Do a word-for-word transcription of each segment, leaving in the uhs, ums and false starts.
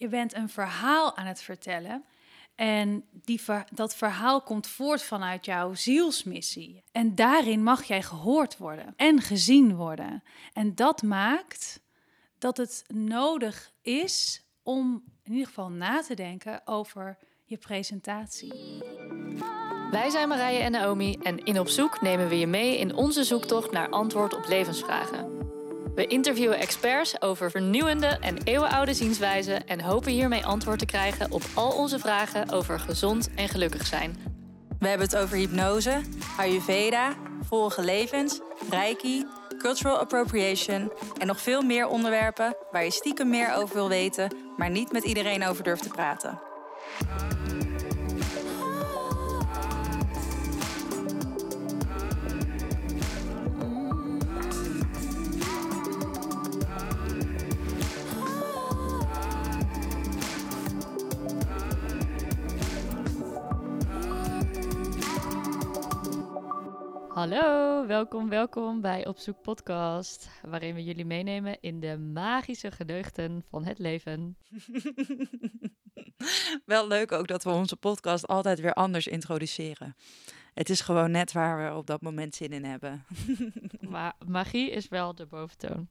je bent een verhaal aan het vertellen. En die, dat verhaal komt voort vanuit jouw zielsmissie. En daarin mag jij gehoord worden en gezien worden. En dat maakt dat het nodig is om in ieder geval na te denken over je presentatie. Wij zijn Marije en Naomi en in Opzoek nemen we je mee in onze zoektocht naar antwoord op levensvragen. We interviewen experts over vernieuwende en eeuwenoude zienswijzen en hopen hiermee antwoord te krijgen op al onze vragen over gezond en gelukkig zijn. We hebben het over hypnose, Ayurveda, vorige levens, reiki, cultural appropriation en nog veel meer onderwerpen waar je stiekem meer over wil weten, maar niet met iedereen over durft te praten. Hallo, welkom, welkom bij Opzoek podcast, waarin we jullie meenemen in de magische gedeugten van het leven. Wel leuk ook dat we onze podcast altijd weer anders introduceren. Het is gewoon net waar we op dat moment zin in hebben. Maar magie is wel de boventoon.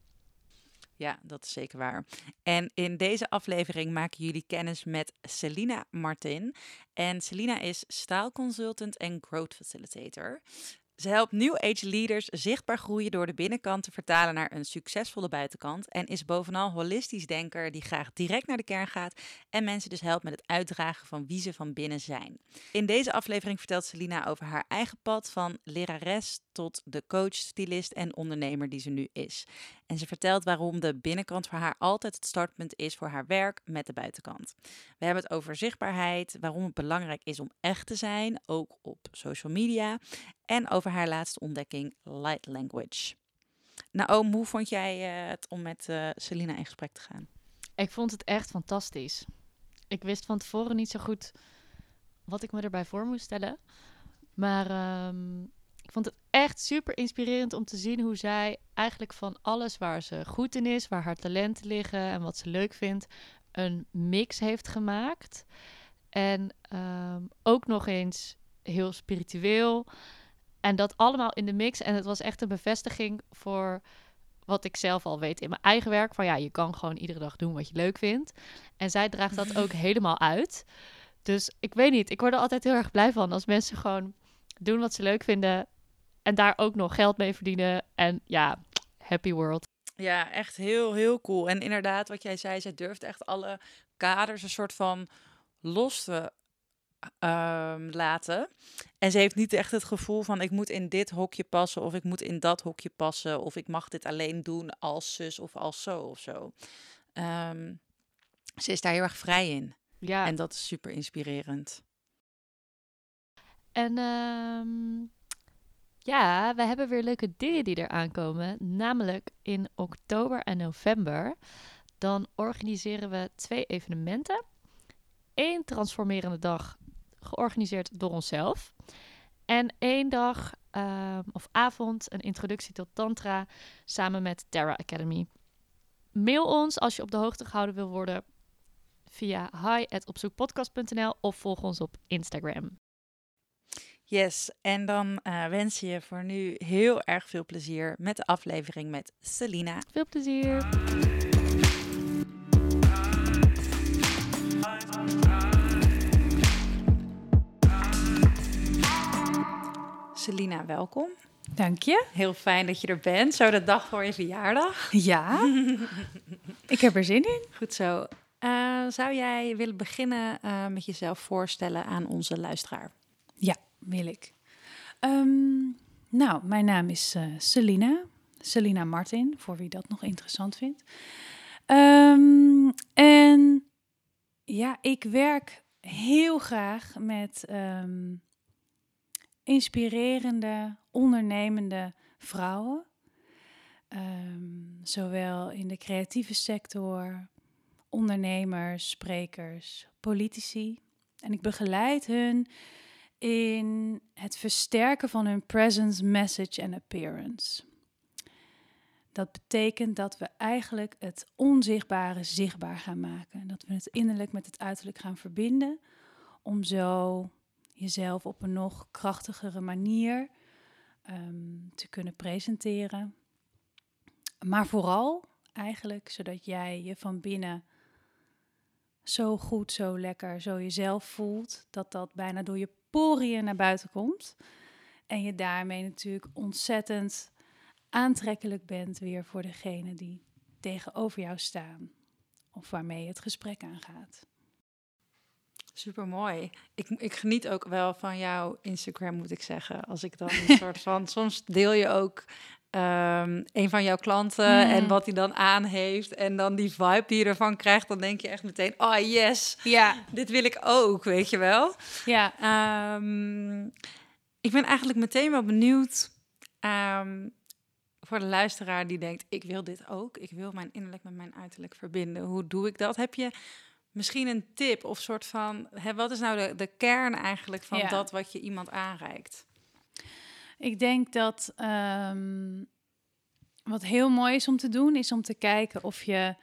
Ja, dat is zeker waar. En in deze aflevering maken jullie kennis met Selina Martin. En Selina is staalconsultant en growth facilitator. Ze helpt New Age leaders zichtbaar groeien door de binnenkant te vertalen naar een succesvolle buitenkant. En is bovenal holistisch denker die graag direct naar de kern gaat. En mensen dus helpt met het uitdragen van wie ze van binnen zijn. In deze aflevering vertelt Selina over haar eigen pad van lerares tot de coach, stylist en ondernemer die ze nu is. En ze vertelt waarom de binnenkant voor haar altijd het startpunt is voor haar werk met de buitenkant. We hebben het over zichtbaarheid, waarom het belangrijk is om echt te zijn, ook op social media. En over haar laatste ontdekking, Light Language. Naomi, hoe vond jij het om met uh, Selina in gesprek te gaan? Ik vond het echt fantastisch. Ik wist van tevoren niet zo goed wat ik me erbij voor moest stellen. Maar um, ik vond het echt super inspirerend om te zien hoe zij eigenlijk van alles waar ze goed in is, waar haar talenten liggen en wat ze leuk vindt, een mix heeft gemaakt. En um, ook nog eens heel spiritueel. En dat allemaal in de mix. En het was echt een bevestiging voor wat ik zelf al weet in mijn eigen werk. Van ja, je kan gewoon iedere dag doen wat je leuk vindt. En zij draagt dat ook helemaal uit. Dus ik weet niet, ik word er altijd heel erg blij van. Als mensen gewoon doen wat ze leuk vinden. En daar ook nog geld mee verdienen. En ja, happy world. Ja, echt heel, heel cool. En inderdaad, wat jij zei, zij durft echt alle kaders een soort van los te Um, laten. En ze heeft niet echt het gevoel van ik moet in dit hokje passen of ik moet in dat hokje passen of ik mag dit alleen doen als zus of als zo of zo. Um, ze is daar heel erg vrij in. Ja. En dat is super inspirerend. En um, ja, we hebben weer leuke dingen die er aankomen. Namelijk in oktober en november. Dan organiseren we twee evenementen. Eén transformerende dag georganiseerd door onszelf. En één dag um, of avond een introductie tot tantra samen met Tara Academy. Mail ons als je op de hoogte gehouden wil worden via hi at opzoekpodcast dot n l of volg ons op Instagram. Yes, en dan uh, wens je voor nu heel erg veel plezier met de aflevering met Selina. Veel plezier! Selina, welkom. Dank je. Heel fijn dat je er bent. Zo de dag voor je verjaardag. Ja, ik heb er zin in. Goed zo. Uh, zou jij willen beginnen uh, met jezelf voorstellen aan onze luisteraar? Ja, wil ik. Um, nou, mijn naam is uh, Selina. Selina Martin, voor wie dat nog interessant vindt. Um, en ja, ik werk heel graag met Um, inspirerende, ondernemende vrouwen. Um, zowel in de creatieve sector, ondernemers, sprekers, politici. En ik begeleid hun in het versterken van hun presence, message en appearance. Dat betekent dat we eigenlijk het onzichtbare zichtbaar gaan maken. Dat we het innerlijk met het uiterlijk gaan verbinden. Om zo jezelf op een nog krachtigere manier um, te kunnen presenteren. Maar vooral eigenlijk zodat jij je van binnen zo goed, zo lekker, zo jezelf voelt. Dat dat bijna door je poriën naar buiten komt. En je daarmee natuurlijk ontzettend aantrekkelijk bent weer voor degene die tegenover jou staan. Of waarmee je het gesprek aangaat. Supermooi. Ik, ik geniet ook wel van jouw Instagram, moet ik zeggen. Als ik dan een soort van... Soms deel je ook um, een van jouw klanten mm. en wat hij dan aan heeft. En dan die vibe die je ervan krijgt, dan denk je echt meteen... Oh yes, ja. Dit wil ik ook, weet je wel. Ja. Um, ik ben eigenlijk meteen wel benieuwd... Um, voor de luisteraar die denkt, ik wil dit ook. Ik wil mijn innerlijk met mijn uiterlijk verbinden. Hoe doe ik dat? Heb je misschien een tip of soort van... Hè, wat is nou de, de kern eigenlijk van ja. dat wat je iemand aanreikt? Ik denk dat um, wat heel mooi is om te doen... is om te kijken of je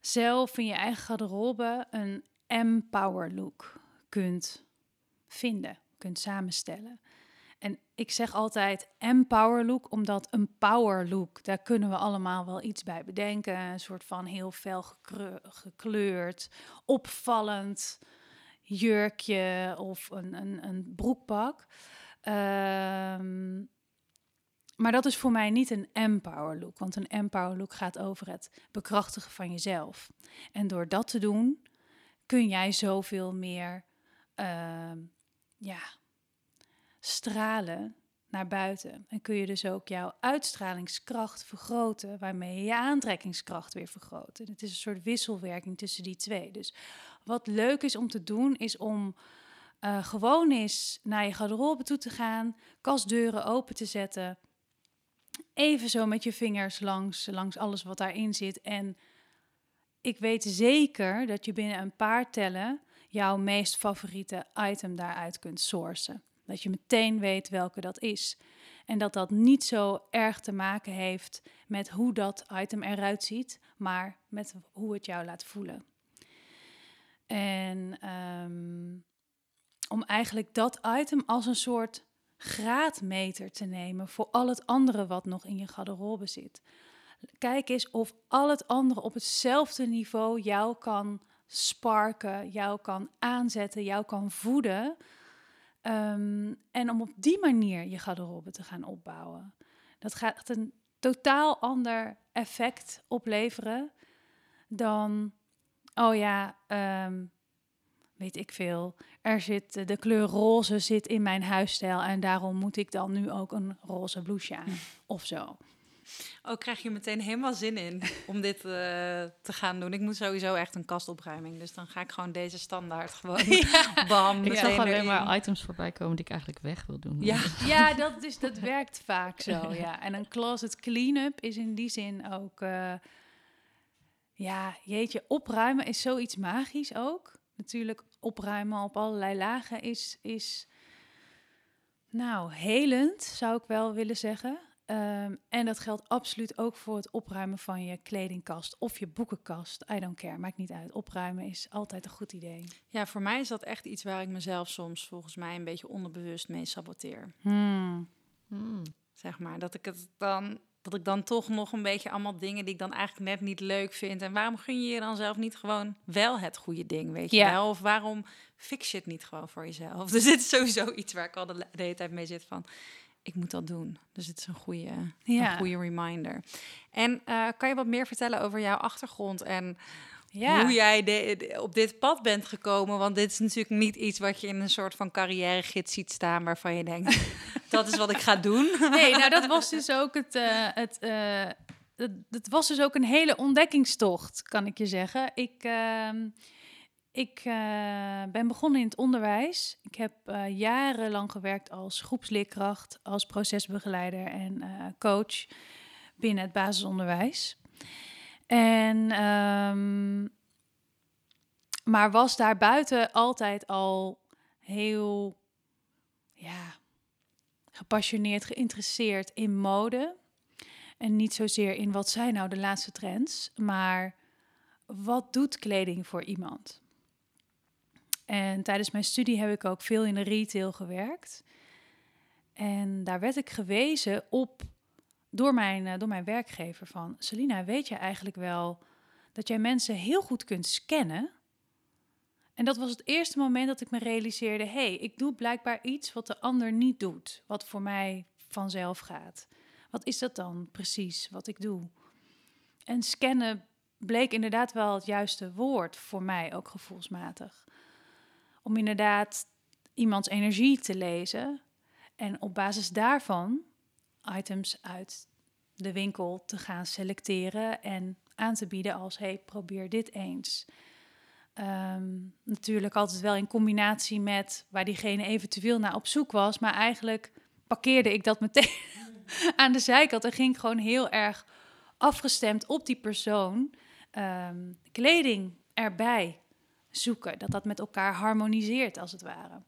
zelf in je eigen garderobe... een empower look kunt vinden, kunt samenstellen... En ik zeg altijd empower look, omdat een power look, daar kunnen we allemaal wel iets bij bedenken. Een soort van heel fel gekre- gekleurd, opvallend jurkje of een, een, een broekpak. Um, maar dat is voor mij niet een empower look, want een empower look gaat over het bekrachtigen van jezelf. En door dat te doen, kun jij zoveel meer, uh, ja... stralen naar buiten. En kun je dus ook jouw uitstralingskracht vergroten, waarmee je je aantrekkingskracht weer vergroot. En het is een soort wisselwerking tussen die twee. Dus wat leuk is om te doen, is om uh, gewoon eens naar je garderobe toe te gaan, kastdeuren open te zetten, even zo met je vingers langs, langs alles wat daarin zit. En ik weet zeker dat je binnen een paar tellen jouw meest favoriete item daaruit kunt sourcen. Dat je meteen weet welke dat is. En dat dat niet zo erg te maken heeft met hoe dat item eruit ziet, maar met hoe het jou laat voelen. En um, om eigenlijk dat item als een soort graadmeter te nemen voor al het andere wat nog in je garderobe zit. Kijk eens of al het andere op hetzelfde niveau jou kan sparken, jou kan aanzetten, jou kan voeden... Um, en om op die manier je garderobe te gaan opbouwen. Dat gaat een totaal ander effect opleveren dan... Oh ja, um, weet ik veel. Er zit, de kleur roze zit in mijn huisstijl... en daarom moet ik dan nu ook een roze blouse aan of zo. Oh, krijg je meteen helemaal zin in om dit uh, te gaan doen. Ik moet sowieso echt een kastopruiming. Dus dan ga ik gewoon deze standaard gewoon ja. bam. Ik zag alleen maar items voorbij komen die ik eigenlijk weg wil doen. Ja, ja dat, is, dat werkt vaak zo, ja. En een closet clean-up is in die zin ook... Uh, ja, jeetje, opruimen is zoiets magisch ook. Natuurlijk, opruimen op allerlei lagen is... is nou, helend, zou ik wel willen zeggen... Um, en dat geldt absoluut ook voor het opruimen van je kledingkast of je boekenkast. I don't care, maakt niet uit. Opruimen is altijd een goed idee. Ja, voor mij is dat echt iets waar ik mezelf soms volgens mij een beetje onderbewust mee saboteer. Hmm. Hmm. Zeg maar, dat ik het dan... dat ik dan toch nog een beetje allemaal dingen die ik dan eigenlijk net niet leuk vind. En waarom gun je je dan zelf niet gewoon wel het goede ding, weet je ja. wel? Of waarom fix je het niet gewoon voor jezelf? Dus dit is sowieso iets waar ik al de hele tijd mee zit van... ik moet dat doen. Dus het is een goede, ja. een goede reminder. En uh, kan je wat meer vertellen over jouw achtergrond en ja. hoe jij de, de, op dit pad bent gekomen? Want dit is natuurlijk niet iets wat je in een soort van carrièregids ziet staan... waarvan je denkt, dat is wat ik ga doen. Nee, nou dat was dus ook het... Uh, het uh, dat, dat was dus ook een hele ontdekkingstocht, kan ik je zeggen. Ik... Uh, Ik uh, ben begonnen in het onderwijs. Ik heb uh, jarenlang gewerkt als groepsleerkracht, als procesbegeleider en uh, coach binnen het basisonderwijs. En, um, maar was daarbuiten altijd al heel ja, gepassioneerd, geïnteresseerd in mode. En niet zozeer in wat zijn nou de laatste trends, maar wat doet kleding voor iemand? En tijdens mijn studie heb ik ook veel in de retail gewerkt. En daar werd ik gewezen op door mijn, door mijn werkgever van... Selina, weet je eigenlijk wel dat jij mensen heel goed kunt scannen? En dat was het eerste moment dat ik me realiseerde... hé, hey, ik doe blijkbaar iets wat de ander niet doet, wat voor mij vanzelf gaat. Wat is dat dan precies wat ik doe? En scannen bleek inderdaad wel het juiste woord voor mij, ook gevoelsmatig. Om inderdaad iemands energie te lezen... en op basis daarvan items uit de winkel te gaan selecteren... en aan te bieden als, hé, hey, probeer dit eens. Um, natuurlijk altijd wel in combinatie met waar diegene eventueel naar op zoek was... maar eigenlijk parkeerde ik dat meteen aan de zijkant... en ging gewoon heel erg afgestemd op die persoon... Um, kleding erbij zoeken, dat dat met elkaar harmoniseert als het ware...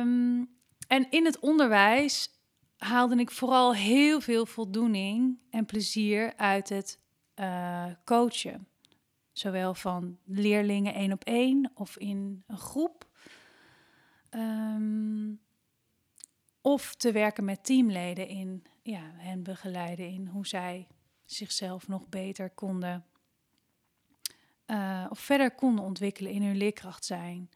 Um, en in het onderwijs haalde ik vooral heel veel voldoening en plezier uit het uh, coachen. Zowel van leerlingen één op één of in een groep. Um, of te werken met teamleden in, ja, hen begeleiden in hoe zij zichzelf nog beter konden... Uh, of verder konden ontwikkelen in hun leerkracht zijn...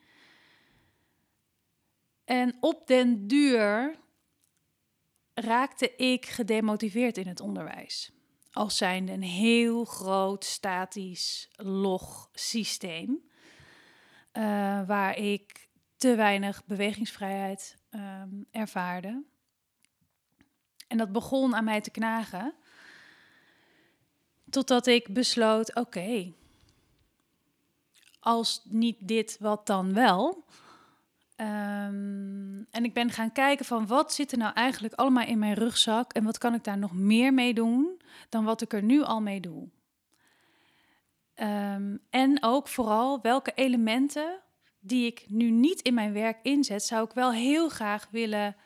En op den duur raakte ik gedemotiveerd in het onderwijs. Als zijnde een heel groot statisch log systeem. Uh, waar ik te weinig bewegingsvrijheid um, ervaarde. En dat begon aan mij te knagen. Totdat ik besloot, oké, okay, als niet dit, wat dan wel... Um, en ik ben gaan kijken van wat zit er nou eigenlijk allemaal in mijn rugzak... en wat kan ik daar nog meer mee doen dan wat ik er nu al mee doe. Um, en ook vooral welke elementen die ik nu niet in mijn werk inzet... zou ik wel heel graag willen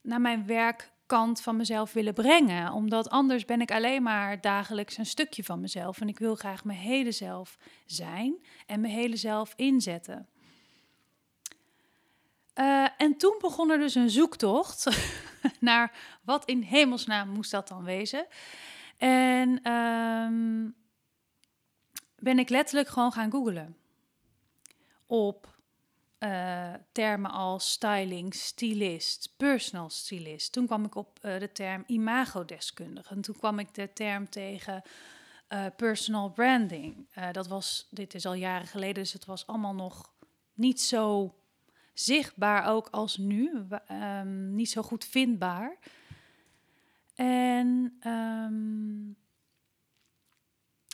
naar mijn werkkant van mezelf willen brengen. Omdat anders ben ik alleen maar dagelijks een stukje van mezelf... en ik wil graag mijn hele zelf zijn en mijn hele zelf inzetten... Uh, en toen begon er dus een zoektocht naar wat in hemelsnaam moest dat dan wezen. En um, ben ik letterlijk gewoon gaan googlen op uh, termen als styling, stylist, personal stylist. Toen kwam ik op uh, de term imagodeskundige en toen kwam ik de term tegen uh, personal branding. Uh, dat was, dit is al jaren geleden, dus het was allemaal nog niet zo... zichtbaar ook als nu, um, niet zo goed vindbaar. En um,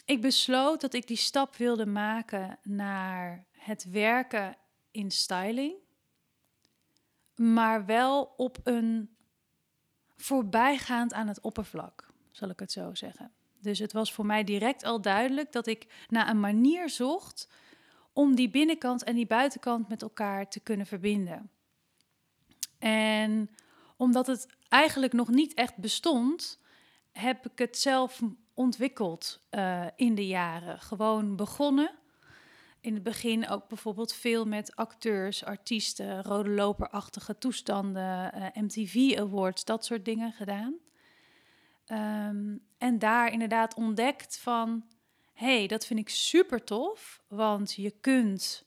ik besloot dat ik die stap wilde maken naar het werken in styling, maar wel op een voorbijgaand aan het oppervlak, zal ik het zo zeggen. Dus het was voor mij direct al duidelijk dat ik naar een manier zocht... om die binnenkant en die buitenkant met elkaar te kunnen verbinden. En omdat het eigenlijk nog niet echt bestond... heb ik het zelf ontwikkeld uh, in de jaren. Gewoon begonnen. In het begin ook bijvoorbeeld veel met acteurs, artiesten... rode loperachtige toestanden, uh, M T V Awards, dat soort dingen gedaan. Um, en daar inderdaad ontdekt van... hé, hey, dat vind ik super tof, want je kunt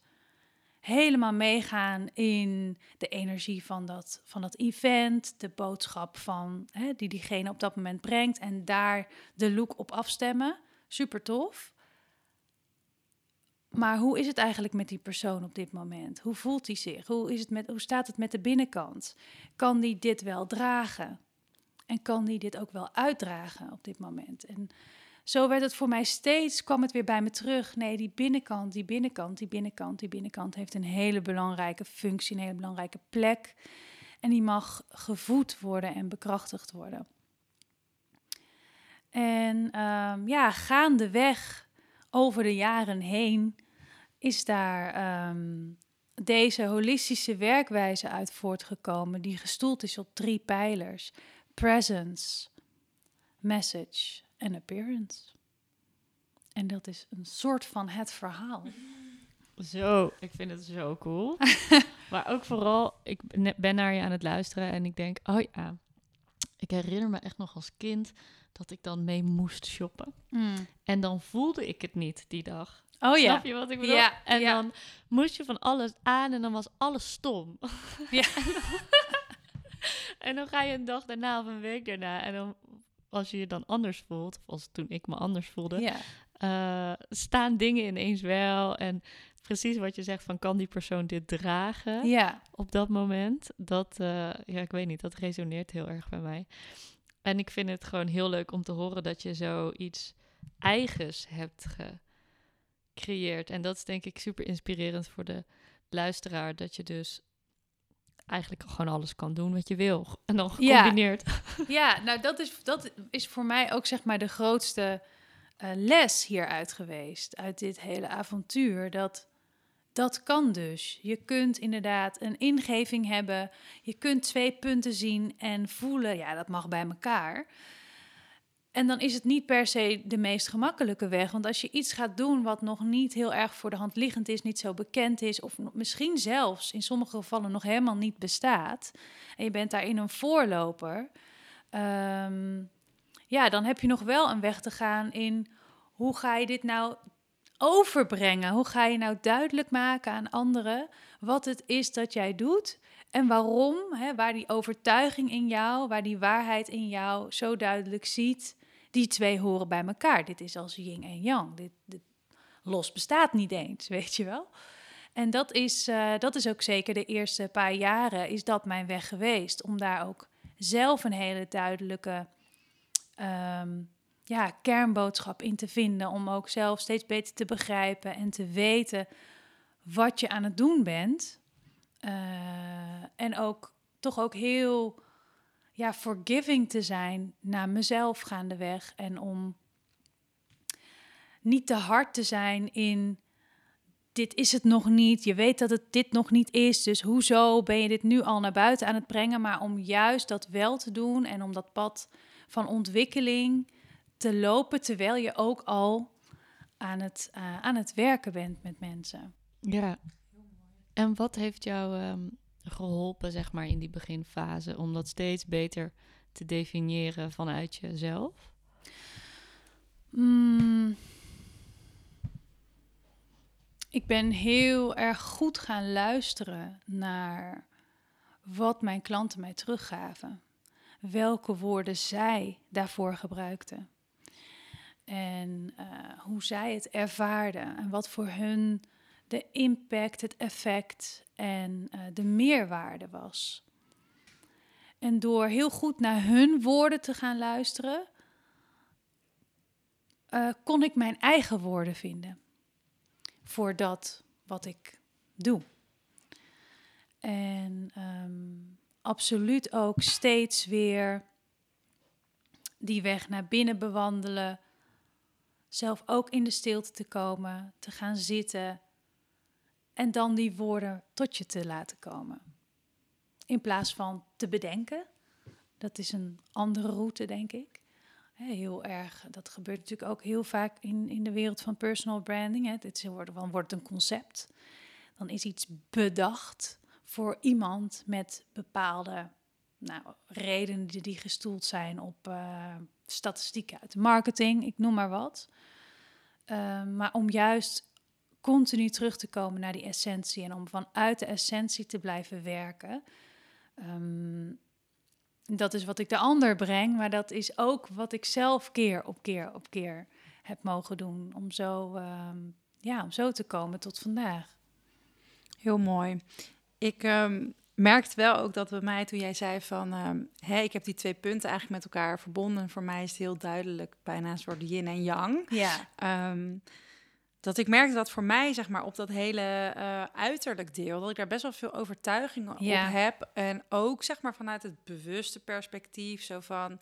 helemaal meegaan in de energie van dat, van dat event, de boodschap van, hè, die diegene op dat moment brengt en daar de look op afstemmen. Super tof. Maar hoe is het eigenlijk met die persoon op dit moment? Hoe voelt hij zich? Hoe is het met, hoe staat het met de binnenkant? Kan die dit wel dragen? En kan die dit ook wel uitdragen op dit moment? En... zo werd het voor mij steeds, kwam het weer bij me terug. Nee, die binnenkant, die binnenkant, die binnenkant, die binnenkant... heeft een hele belangrijke functie, een hele belangrijke plek. En die mag gevoed worden en bekrachtigd worden. En um, ja, gaandeweg over de jaren heen... is daar um, deze holistische werkwijze uit voortgekomen... die gestoeld is op drie pijlers. presence, message en appearance. En dat is een soort van het verhaal. Zo, ik vind het zo cool. Maar ook vooral, ik ben naar je aan het luisteren en ik denk, oh ja, ik herinner me echt nog als kind dat ik dan mee moest shoppen. Mm. En dan voelde ik het niet die dag. Oh ja. Snap je wat ik bedoel? Ja, en ja. dan moest je van alles aan en dan was alles stom. Ja. en, dan, en dan ga je een dag daarna of een week daarna en dan, als je je dan anders voelt, of als toen ik me anders voelde, ja. Uh, staan dingen ineens wel en precies wat je zegt van kan die persoon dit dragen ja. op dat moment, dat uh, ja ik weet niet, dat resoneert heel erg bij mij en ik vind het gewoon heel leuk om te horen dat je zoiets eigens hebt gecreëerd en dat is denk ik super inspirerend voor de luisteraar, dat je dus eigenlijk gewoon alles kan doen wat je wil en dan gecombineerd. Ja, ja nou dat is, dat is voor mij ook zeg maar de grootste Uh, les hieruit geweest, uit dit hele avontuur, dat dat kan dus. Je kunt inderdaad een ingeving hebben, je kunt twee punten zien en voelen, ja, dat mag bij elkaar. En dan is het niet per se de meest gemakkelijke weg, want als je iets gaat doen wat nog niet heel erg voor de hand liggend is, niet zo bekend is, of misschien zelfs in sommige gevallen nog helemaal niet bestaat, en je bent daarin een voorloper, um, ja, dan heb je nog wel een weg te gaan in hoe ga je dit nou overbrengen? Hoe ga je nou duidelijk maken aan anderen wat het is dat jij doet en waarom, hè, waar die overtuiging in jou, waar die waarheid in jou zo duidelijk ziet, die twee horen bij elkaar. Dit is als yin en yang, dit, dit los bestaat niet eens, weet je wel. En dat is, uh, dat is ook zeker de eerste paar jaren is dat mijn weg geweest, om daar ook zelf een hele duidelijke Um, ja, kernboodschap in te vinden, om ook zelf steeds beter te begrijpen en te weten wat je aan het doen bent. Uh, en ook toch ook heel ja, forgiving te zijn naar mezelf gaandeweg en om niet te hard te zijn in dit is het nog niet, je weet dat het dit nog niet is, dus hoezo ben je dit nu al naar buiten aan het brengen, maar om juist dat wel te doen en om dat pad van ontwikkeling te lopen, terwijl je ook al aan het, uh, aan het werken bent met mensen. Ja, en wat heeft jou um, geholpen, zeg maar, in die beginfase, om dat steeds beter te definiëren vanuit jezelf? Mm. Ik ben heel erg goed gaan luisteren naar wat mijn klanten mij teruggaven. Welke woorden zij daarvoor gebruikten. En uh, hoe zij het ervaarden. En wat voor hun de impact, het effect en uh, de meerwaarde was. En door heel goed naar hun woorden te gaan luisteren, Uh, kon ik mijn eigen woorden vinden voor dat wat ik doe. En Um, absoluut ook steeds weer die weg naar binnen bewandelen. Zelf ook in de stilte te komen, te gaan zitten. En dan die woorden tot je te laten komen. In plaats van te bedenken. Dat is een andere route, denk ik. Heel erg, dat gebeurt natuurlijk ook heel vaak in, in de wereld van personal branding. Hè. Dit is, dan wordt het een concept. Dan is iets bedacht voor iemand met bepaalde nou, redenen die gestoeld zijn op uh, statistieken uit marketing, ik noem maar wat. Uh, maar om juist continu terug te komen naar die essentie en om vanuit de essentie te blijven werken. Um, dat is wat ik de ander breng, maar dat is ook wat ik zelf keer op keer op keer heb mogen doen. Om zo, uh, ja, om zo te komen tot vandaag. Heel mooi. Ik um, merkte wel ook dat bij mij, toen jij zei van Um, hey, ik heb die twee punten eigenlijk met elkaar verbonden. Voor mij is het heel duidelijk, bijna een soort yin en yang. Ja. Um, dat ik merkte dat voor mij, zeg maar, op dat hele uh, uiterlijk deel, dat ik daar best wel veel overtuigingen ja. op heb. En ook, zeg maar, vanuit het bewuste perspectief, zo van,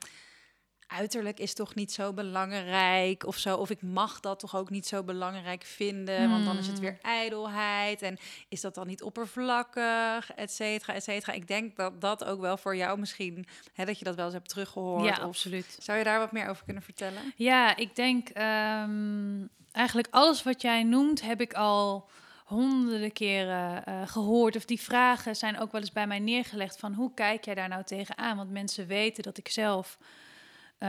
uiterlijk is toch niet zo belangrijk of zo. Of ik mag dat toch ook niet zo belangrijk vinden. Hmm. Want dan is het weer ijdelheid. En is dat dan niet oppervlakkig, et cetera, et cetera. Ik denk dat dat ook wel voor jou misschien... Hè, dat je dat wel eens hebt teruggehoord. Ja, of, absoluut. Zou je daar wat meer over kunnen vertellen? Ja, ik denk... Um, eigenlijk alles wat jij noemt heb ik al... honderden keren uh, gehoord. Of die vragen zijn ook wel eens bij mij neergelegd van hoe kijk jij daar nou tegenaan? Want mensen weten dat ik zelf uh,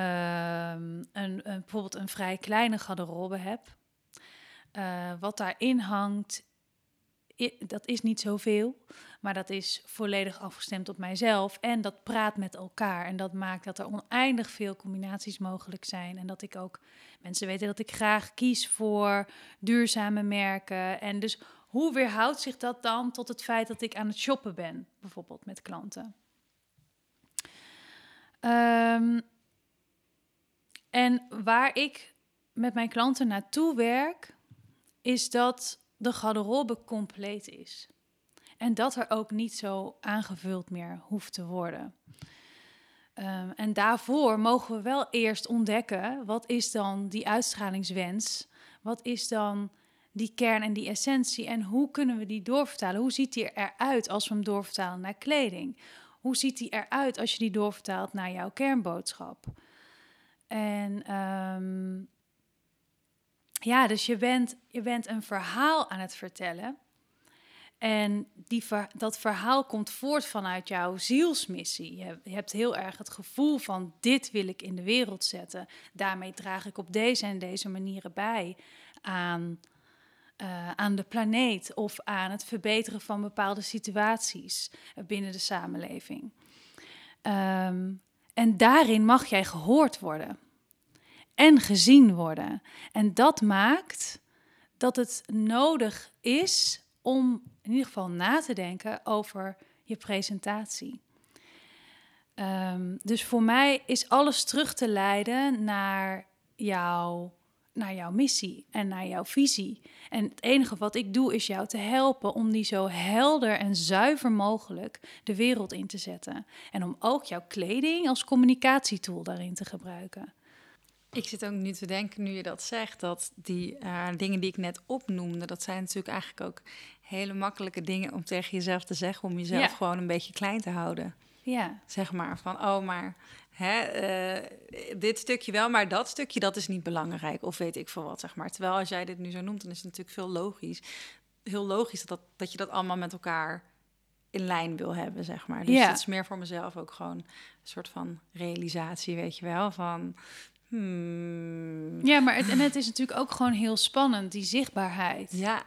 een, een, bijvoorbeeld een vrij kleine garderobe heb. Uh, wat daarin hangt, i- dat is niet zoveel. Maar dat is volledig afgestemd op mijzelf. En dat praat met elkaar. En dat maakt dat er oneindig veel combinaties mogelijk zijn. En dat ik ook... Mensen weten dat ik graag kies voor duurzame merken. En dus hoe weerhoudt zich dat dan tot het feit dat ik aan het shoppen ben? Bijvoorbeeld met klanten. Um, en waar ik met mijn klanten naartoe werk... is dat de garderobe compleet is. En dat er ook niet zo aangevuld meer hoeft te worden. Um, en daarvoor mogen we wel eerst ontdekken... wat is dan die uitstralingswens? Wat is dan die kern en die essentie? En hoe kunnen we die doorvertalen? Hoe ziet die eruit als we hem doorvertalen naar kleding? Hoe ziet die eruit als je die doorvertaalt naar jouw kernboodschap? En um, ja, dus je bent, je bent een verhaal aan het vertellen... En die ver, dat verhaal komt voort vanuit jouw zielsmissie. Je, je hebt heel erg het gevoel van dit wil ik in de wereld zetten. Daarmee draag ik op deze en deze manieren bij aan, uh, aan de planeet... of aan het verbeteren van bepaalde situaties binnen de samenleving. Um, en daarin mag jij gehoord worden en gezien worden. En dat maakt dat het nodig is... om in ieder geval na te denken over je presentatie. Um, dus voor mij is alles terug te leiden naar, jou, naar jouw missie en naar jouw visie. En het enige wat ik doe is jou te helpen om die zo helder en zuiver mogelijk de wereld in te zetten. En om ook jouw kleding als communicatietool daarin te gebruiken. Ik zit ook nu te denken, nu je dat zegt, dat die uh, dingen die ik net opnoemde... dat zijn natuurlijk eigenlijk ook hele makkelijke dingen om tegen jezelf te zeggen... om jezelf ja. gewoon een beetje klein te houden. Ja. Zeg maar, van oh, maar hè, uh, dit stukje wel, maar dat stukje, dat is niet belangrijk. Of weet ik veel wat, zeg maar. Terwijl als jij dit nu zo noemt, dan is het natuurlijk veel logisch. Heel logisch dat, dat, dat je dat allemaal met elkaar in lijn wil hebben, zeg maar. Dus ja. Het is meer voor mezelf ook gewoon een soort van realisatie, weet je wel, van... Hmm. Ja, maar het, en het is natuurlijk ook gewoon heel spannend, die zichtbaarheid. Ja.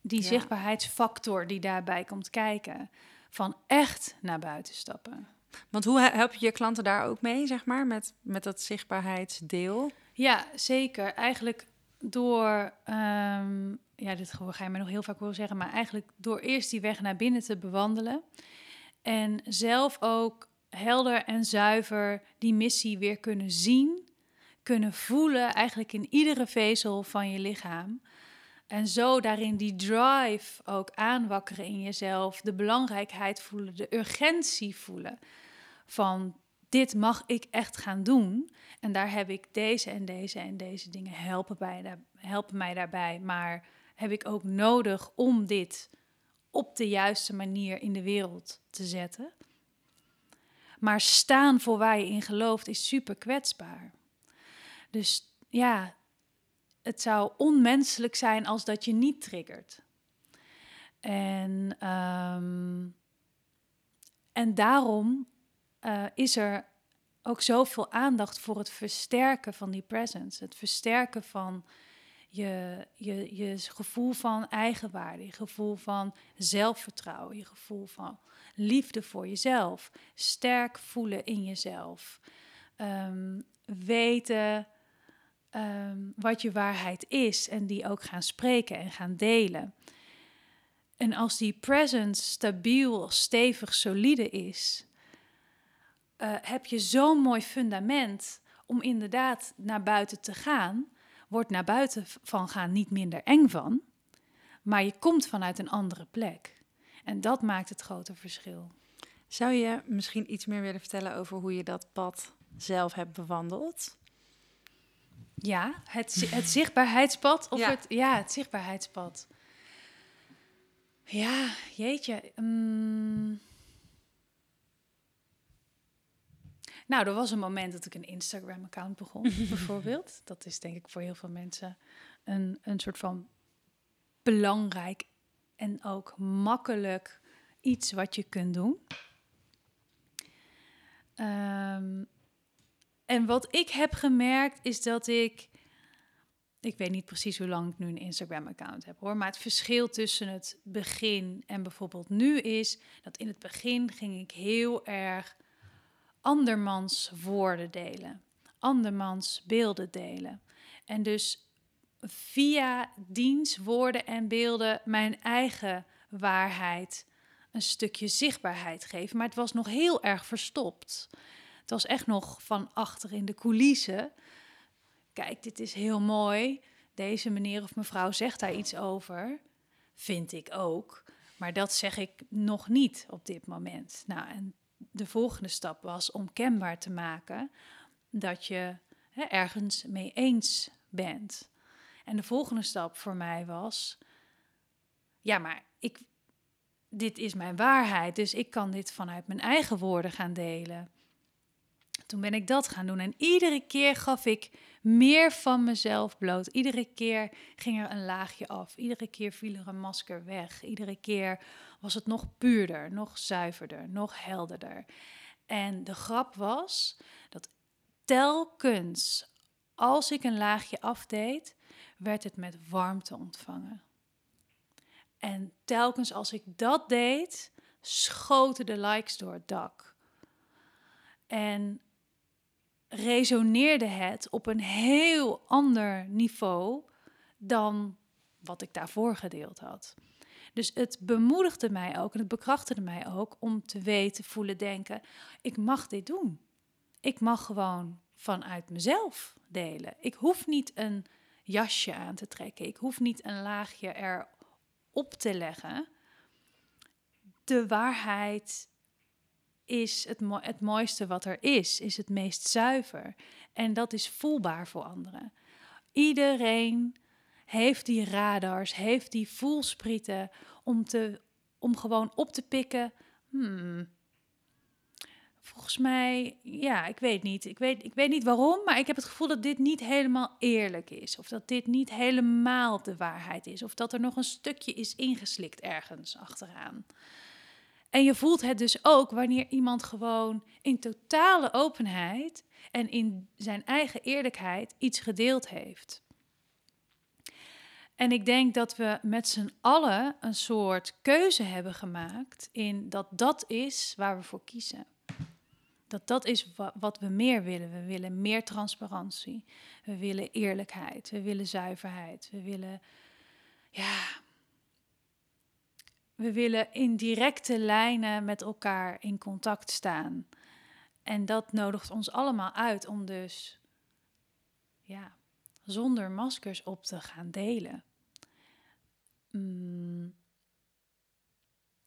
Die ja. zichtbaarheidsfactor die daarbij komt kijken. Van echt naar buiten stappen. Want hoe help je je klanten daar ook mee, zeg maar, met, met dat zichtbaarheidsdeel? Ja, zeker. Eigenlijk door, um, ja, dit ga je me nog heel vaak horen zeggen... maar eigenlijk door eerst die weg naar binnen te bewandelen. En zelf ook helder en zuiver die missie weer kunnen zien... kunnen voelen eigenlijk in iedere vezel van je lichaam. En zo daarin die drive ook aanwakkeren in jezelf. De belangrijkheid voelen, de urgentie voelen. Van dit mag ik echt gaan doen. En daar heb ik deze en deze en deze dingen helpen, bij, helpen mij daarbij. Maar heb ik ook nodig om dit op de juiste manier in de wereld te zetten. Maar staan voor waar je in gelooft is super kwetsbaar. Dus ja, het zou onmenselijk zijn als dat je niet triggert. En, um, en daarom uh, is er ook zoveel aandacht voor het versterken van die presence. Het versterken van je, je, je gevoel van eigenwaarde, je gevoel van zelfvertrouwen, je gevoel van liefde voor jezelf. Sterk voelen in jezelf. Um, weten... Um, wat je waarheid is en die ook gaan spreken en gaan delen. En als die presence stabiel, stevig, solide is... Uh, heb je zo'n mooi fundament om inderdaad naar buiten te gaan. Wordt naar buiten van gaan niet minder eng van... maar je komt vanuit een andere plek. En dat maakt het grote verschil. Zou je misschien iets meer willen vertellen over hoe je dat pad... zelf hebt bewandeld? Ja, het, het zichtbaarheidspad of ja. het... Ja, het zichtbaarheidspad. Ja, jeetje. Um... Nou, er was een moment dat ik een Instagram-account begon, bijvoorbeeld. Dat is denk ik voor heel veel mensen een, een soort van belangrijk en ook makkelijk iets wat je kunt doen. Um, en wat ik heb gemerkt is dat ik... Ik weet niet precies hoe lang ik nu een Instagram-account heb, hoor. Maar het verschil tussen het begin en bijvoorbeeld nu is dat in het begin ging ik heel erg andermans woorden delen, andermans beelden delen. En dus via diens woorden en beelden mijn eigen waarheid een stukje zichtbaarheid geven. Maar het was nog heel erg verstopt. Het was echt nog van achter in de coulissen. Kijk, dit is heel mooi. Deze meneer of mevrouw zegt daar iets over. Vind ik ook. Maar dat zeg ik nog niet op dit moment. Nou, en de volgende stap was om kenbaar te maken dat je hè, ergens mee eens bent. En de volgende stap voor mij was... Ja, maar ik, dit is mijn waarheid, dus ik kan dit vanuit mijn eigen woorden gaan delen. Toen ben ik dat gaan doen en iedere keer gaf ik meer van mezelf bloot. Iedere keer ging er een laagje af, iedere keer viel er een masker weg. Iedere keer was het nog puurder, nog zuiverder, nog helderder. En de grap was dat telkens als ik een laagje afdeed, werd het met warmte ontvangen. En telkens als ik dat deed, schoten de likes door het dak. En resoneerde het op een heel ander niveau dan wat ik daarvoor gedeeld had. Dus het bemoedigde mij ook en het bekrachtigde mij ook om te weten, voelen, denken... ik mag dit doen. Ik mag gewoon vanuit mezelf delen. Ik hoef niet een jasje aan te trekken. Ik hoef niet een laagje er op te leggen. De waarheid is het, mo- het mooiste wat er is, is het meest zuiver. En dat is voelbaar voor anderen. Iedereen heeft die radars, heeft die voelsprieten om, te, om gewoon op te pikken. Hmm. Volgens mij, ja, ik weet niet. Ik weet, ik weet niet waarom, maar ik heb het gevoel dat dit niet helemaal eerlijk is. Of dat dit niet helemaal de waarheid is. Of dat er nog een stukje is ingeslikt ergens achteraan. En je voelt het dus ook wanneer iemand gewoon in totale openheid en in zijn eigen eerlijkheid iets gedeeld heeft. En ik denk dat we met z'n allen een soort keuze hebben gemaakt in dat dat is waar we voor kiezen. Dat dat is wat we meer willen. We willen meer transparantie. We willen eerlijkheid. We willen zuiverheid. We willen... ja, we willen in directe lijnen met elkaar in contact staan. En dat nodigt ons allemaal uit om dus... ja, zonder maskers op te gaan delen. Mm.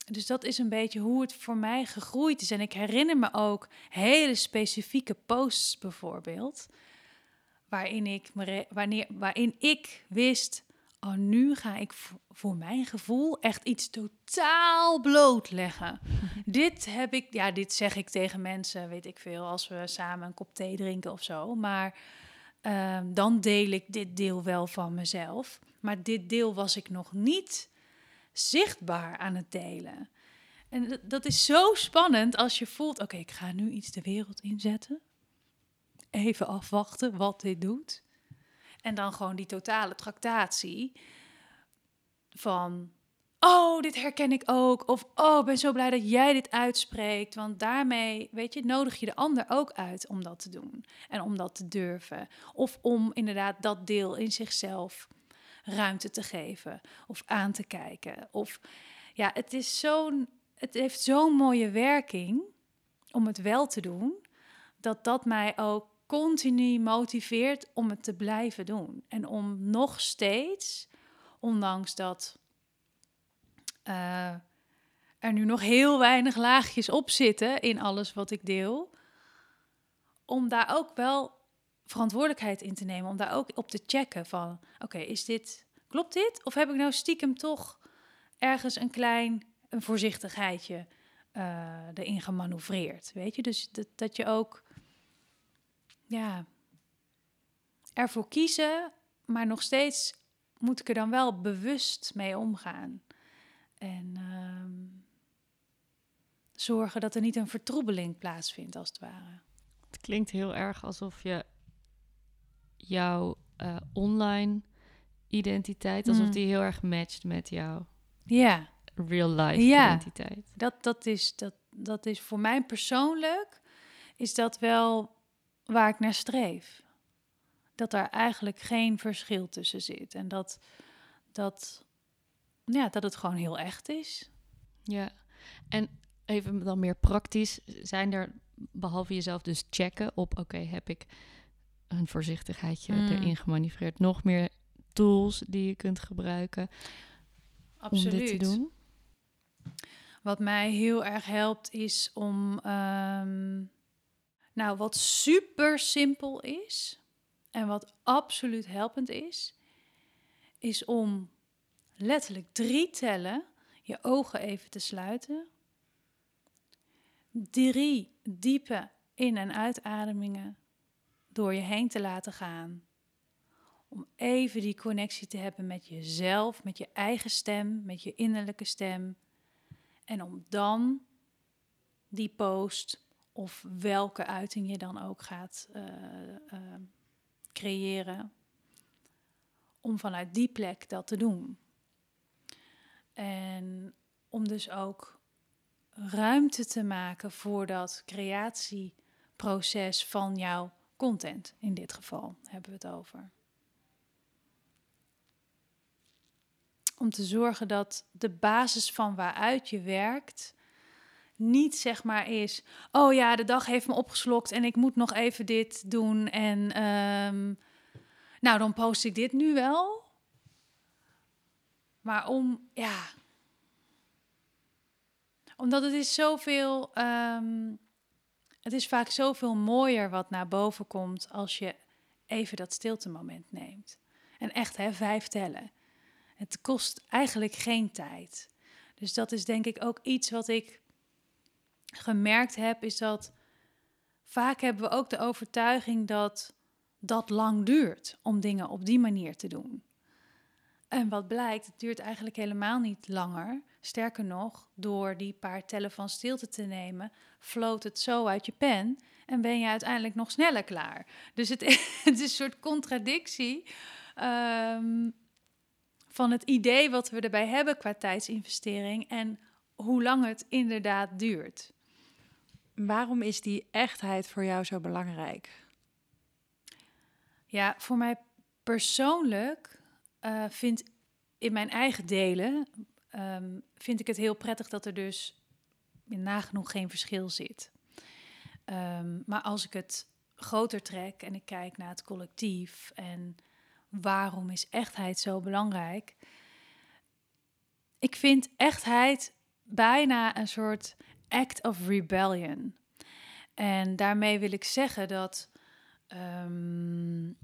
Dus dat is een beetje hoe het voor mij gegroeid is. En ik herinner me ook hele specifieke posts bijvoorbeeld. Waarin ik, wanneer, waarin ik wist, oh, nu ga ik voor mijn gevoel echt iets totaal blootleggen. Dit heb ik, ja, dit zeg ik tegen mensen, weet ik veel, als we samen een kop thee drinken of zo. Maar um, dan deel ik dit deel wel van mezelf. Maar dit deel was ik nog niet zichtbaar aan het delen. En dat is zo spannend als je voelt... oké, okay, ik ga nu iets de wereld inzetten. Even afwachten wat dit doet. En dan gewoon die totale tractatie van... oh, dit herken ik ook. Of oh, ik ben zo blij dat jij dit uitspreekt. Want daarmee, weet je, nodig je de ander ook uit om dat te doen. En om dat te durven. Of om inderdaad dat deel in zichzelf ruimte te geven of aan te kijken. Of ja, het is zo'n, het heeft zo'n mooie werking om het wel te doen, dat dat mij ook continu motiveert om het te blijven doen. En om nog steeds, ondanks dat uh, er nu nog heel weinig laagjes op zitten in alles wat ik deel, om daar ook wel verantwoordelijkheid in te nemen. Om daar ook op te checken van, oké, okay, is dit, klopt dit? Of heb ik nou stiekem toch ergens een klein een voorzichtigheidje uh, erin gemanoeuvreerd? Weet je, dus dat, dat je ook ja, ervoor kiezen, maar nog steeds moet ik er dan wel bewust mee omgaan. En uh, zorgen dat er niet een vertroebeling plaatsvindt, als het ware. Het klinkt heel erg alsof je jouw uh, online identiteit, alsof mm. die heel erg matcht met jouw ja. real-life ja. identiteit. Dat, dat, is, dat, dat is voor mij persoonlijk, is dat wel waar ik naar streef. Dat daar eigenlijk geen verschil tussen zit. En dat, dat, ja, dat het gewoon heel echt is. Ja, en even dan meer praktisch, zijn er, behalve jezelf dus checken op, oké, okay, heb ik een voorzichtigheidje mm. erin gemanoeuvreerd, nog meer tools die je kunt gebruiken Absoluut. Om dit te doen? Wat mij heel erg helpt is om, um, nou, wat super simpel is en wat absoluut helpend is, is om letterlijk drie tellen je ogen even te sluiten. Drie diepe in- en uitademingen door je heen te laten gaan. Om even die connectie te hebben met jezelf, met je eigen stem, met je innerlijke stem. En om dan die post of welke uiting je dan ook gaat uh, uh, creëren. Om vanuit die plek dat te doen. En om dus ook ruimte te maken voor dat creatieproces van jouw content. In dit geval hebben we het over. Om te zorgen dat de basis van waaruit je werkt niet zeg maar is, oh ja, de dag heeft me opgeslokt en ik moet nog even dit doen en um, nou, dan post ik dit nu wel. Maar om, ja, omdat het is zoveel, um, het is vaak zoveel mooier wat naar boven komt als je even dat stiltemoment neemt. En echt, hè, vijf tellen. Het kost eigenlijk geen tijd. Dus dat is denk ik ook iets wat ik gemerkt heb, is dat vaak hebben we ook de overtuiging dat dat lang duurt om dingen op die manier te doen. En wat blijkt, het duurt eigenlijk helemaal niet langer. Sterker nog, door die paar tellen van stilte te nemen, floot het zo uit je pen en ben je uiteindelijk nog sneller klaar. Dus het, het is een soort contradictie Um, van het idee wat we erbij hebben qua tijdsinvestering en hoe lang het inderdaad duurt. Waarom is die echtheid voor jou zo belangrijk? Ja, voor mij persoonlijk uh, vind in mijn eigen delen um, vind ik het heel prettig dat er dus nagenoeg geen verschil zit. Um, maar als ik het groter trek en ik kijk naar het collectief en waarom is echtheid zo belangrijk? Ik vind echtheid bijna een soort act of rebellion. En daarmee wil ik zeggen dat um,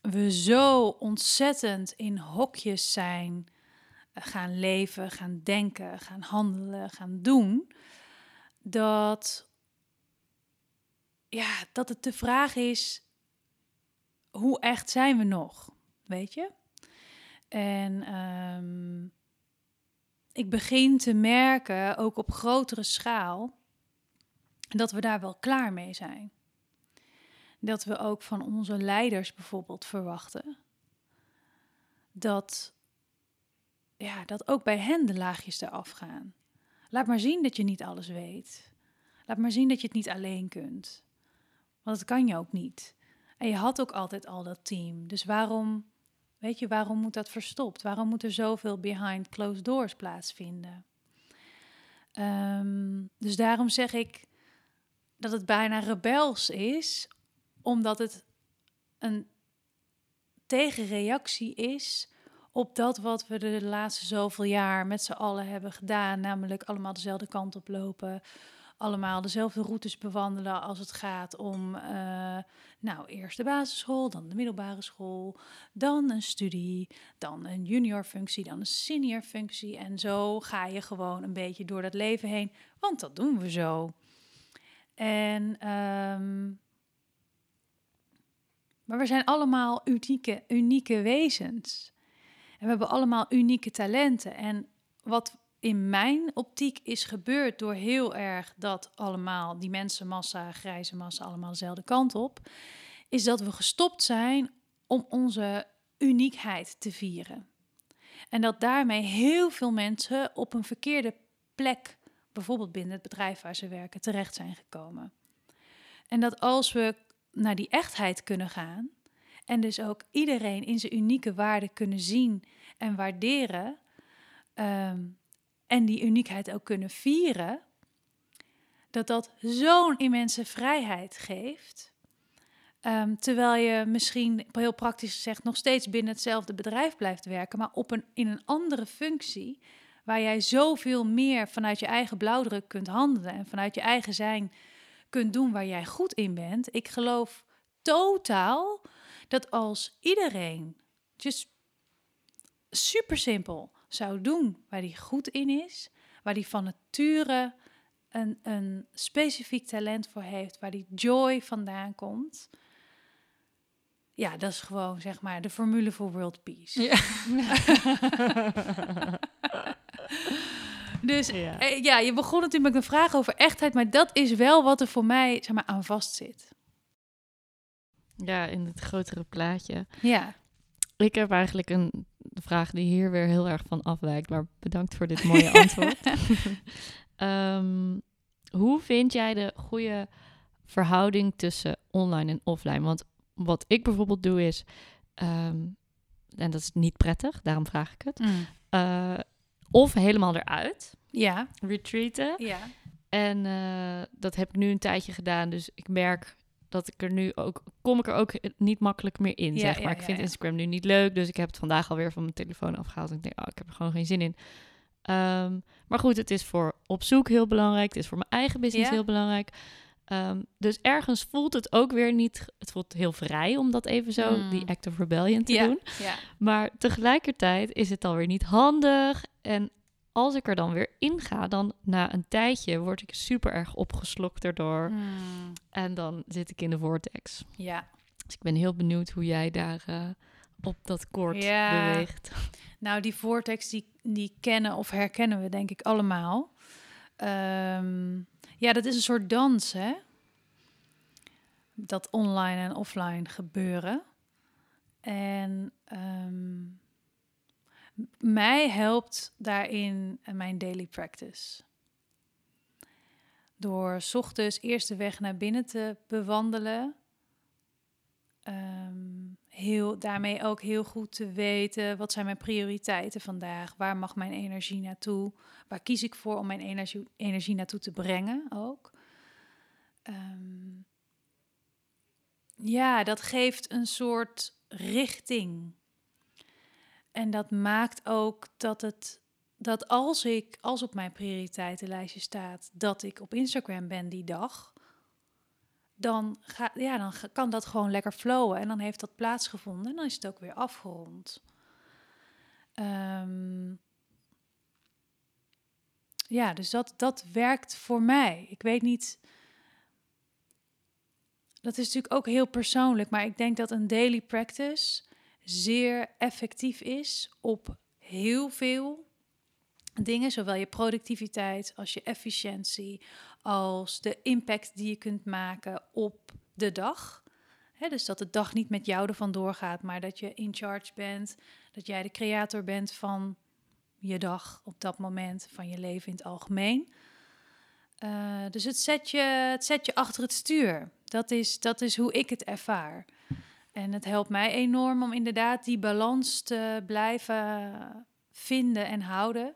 we zo ontzettend in hokjes zijn gaan leven, gaan denken, gaan handelen, gaan doen, dat, ja, dat het de vraag is, hoe echt zijn we nog? Weet je? En um, ik begin te merken, ook op grotere schaal, dat we daar wel klaar mee zijn. Dat we ook van onze leiders bijvoorbeeld verwachten dat, ja, dat ook bij hen de laagjes eraf gaan. Laat maar zien dat je niet alles weet. Laat maar zien dat je het niet alleen kunt. Want dat kan je ook niet. En je had ook altijd al dat team. Dus waarom... Weet je, waarom moet dat verstopt? Waarom moet er zoveel behind closed doors plaatsvinden? Um, dus daarom zeg ik dat het bijna rebels is, omdat het een tegenreactie is op dat wat we de laatste zoveel jaar met z'n allen hebben gedaan, namelijk allemaal dezelfde kant op lopen, allemaal dezelfde routes bewandelen als het gaat om uh, nou, eerst de basisschool, dan de middelbare school, dan een studie, dan een junior functie, dan een senior functie. En zo ga je gewoon een beetje door dat leven heen, want dat doen we zo. En, um, maar we zijn allemaal unieke, unieke wezens. En we hebben allemaal unieke talenten. En wat in mijn optiek is gebeurd door heel erg dat allemaal, die mensenmassa, grijze massa, allemaal dezelfde kant op, is dat we gestopt zijn om onze uniekheid te vieren. En dat daarmee heel veel mensen op een verkeerde plek, bijvoorbeeld binnen het bedrijf waar ze werken, terecht zijn gekomen. En dat als we naar die echtheid kunnen gaan en dus ook iedereen in zijn unieke waarde kunnen zien en waarderen, um, en die uniekheid ook kunnen vieren, dat dat zo'n immense vrijheid geeft. Um, terwijl je misschien, heel praktisch gezegd, nog steeds binnen hetzelfde bedrijf blijft werken, maar op een, in een andere functie, waar jij zoveel meer vanuit je eigen blauwdruk kunt handelen en vanuit je eigen zijn kunt doen waar jij goed in bent. Ik geloof totaal dat als iedereen just super simpel zou doen waar hij goed in is, waar hij van nature een, een specifiek talent voor heeft, waar die joy vandaan komt. Ja, dat is gewoon, zeg maar, de formule voor world peace. Ja. Dus ja. ja, je begon natuurlijk met een vraag over echtheid, maar dat is wel wat er voor mij, zeg maar, aan vast zit. Ja, in het grotere plaatje. Ja. Ik heb eigenlijk een vraag die hier weer heel erg van afwijkt, maar bedankt voor dit mooie antwoord. um, hoe vind jij de goede verhouding tussen online en offline? Want wat ik bijvoorbeeld doe is, um, en dat is niet prettig, daarom vraag ik het, mm. uh, of helemaal eruit, ja. retreaten. Ja. En uh, dat heb ik nu een tijdje gedaan, dus ik merk dat ik er nu ook, kom ik er ook niet makkelijk meer in, ja, zeg maar. Ja, ja, ik vind ja. Instagram nu niet leuk, dus ik heb het vandaag alweer van mijn telefoon afgehaald. En ik denk, oh, ik heb er gewoon geen zin in. Um, maar goed, het is voor Opzoek heel belangrijk. Het is voor mijn eigen business ja. heel belangrijk. Um, dus ergens voelt het ook weer niet... Het voelt heel vrij om dat even zo, mm. die act of rebellion te ja, doen. Ja. Maar tegelijkertijd is het alweer niet handig. En als ik er dan weer in ga, dan na een tijdje word ik super erg opgeslokt erdoor. Mm. En dan zit ik in de vortex. Ja. Dus ik ben heel benieuwd hoe jij daar uh, op dat koord ja. beweegt. Nou, die vortex, die, die kennen of herkennen we denk ik allemaal. Um... Ja, dat is een soort dans, hè? Dat online en offline gebeuren. En um, mij helpt daarin mijn daily practice. Door 's ochtends eerst de weg naar binnen te bewandelen. Um, heel, daarmee ook heel goed te weten, wat zijn mijn prioriteiten vandaag? Waar mag mijn energie naartoe? Waar kies ik voor om mijn energie, energie naartoe te brengen ook? Um, ja, dat geeft een soort richting. En dat maakt ook dat, het, dat als ik, als op mijn prioriteitenlijstje staat, dat ik op Instagram ben die dag, dan, ga, ja, dan kan dat gewoon lekker flowen. En dan heeft dat plaatsgevonden en dan is het ook weer afgerond. Um, ja, dus dat, dat werkt voor mij. Ik weet niet... Dat is natuurlijk ook heel persoonlijk, maar ik denk dat een daily practice zeer effectief is op heel veel dingen, zowel je productiviteit als je efficiëntie, als de impact die je kunt maken op de dag. He, dus dat de dag niet met jou er vandoor gaat, maar dat je in charge bent, dat jij de creator bent van je dag op dat moment, van je leven in het algemeen. Uh, dus het zet, je, het zet je achter het stuur. Dat is, dat is hoe ik het ervaar. En het helpt mij enorm om inderdaad die balans te blijven vinden en houden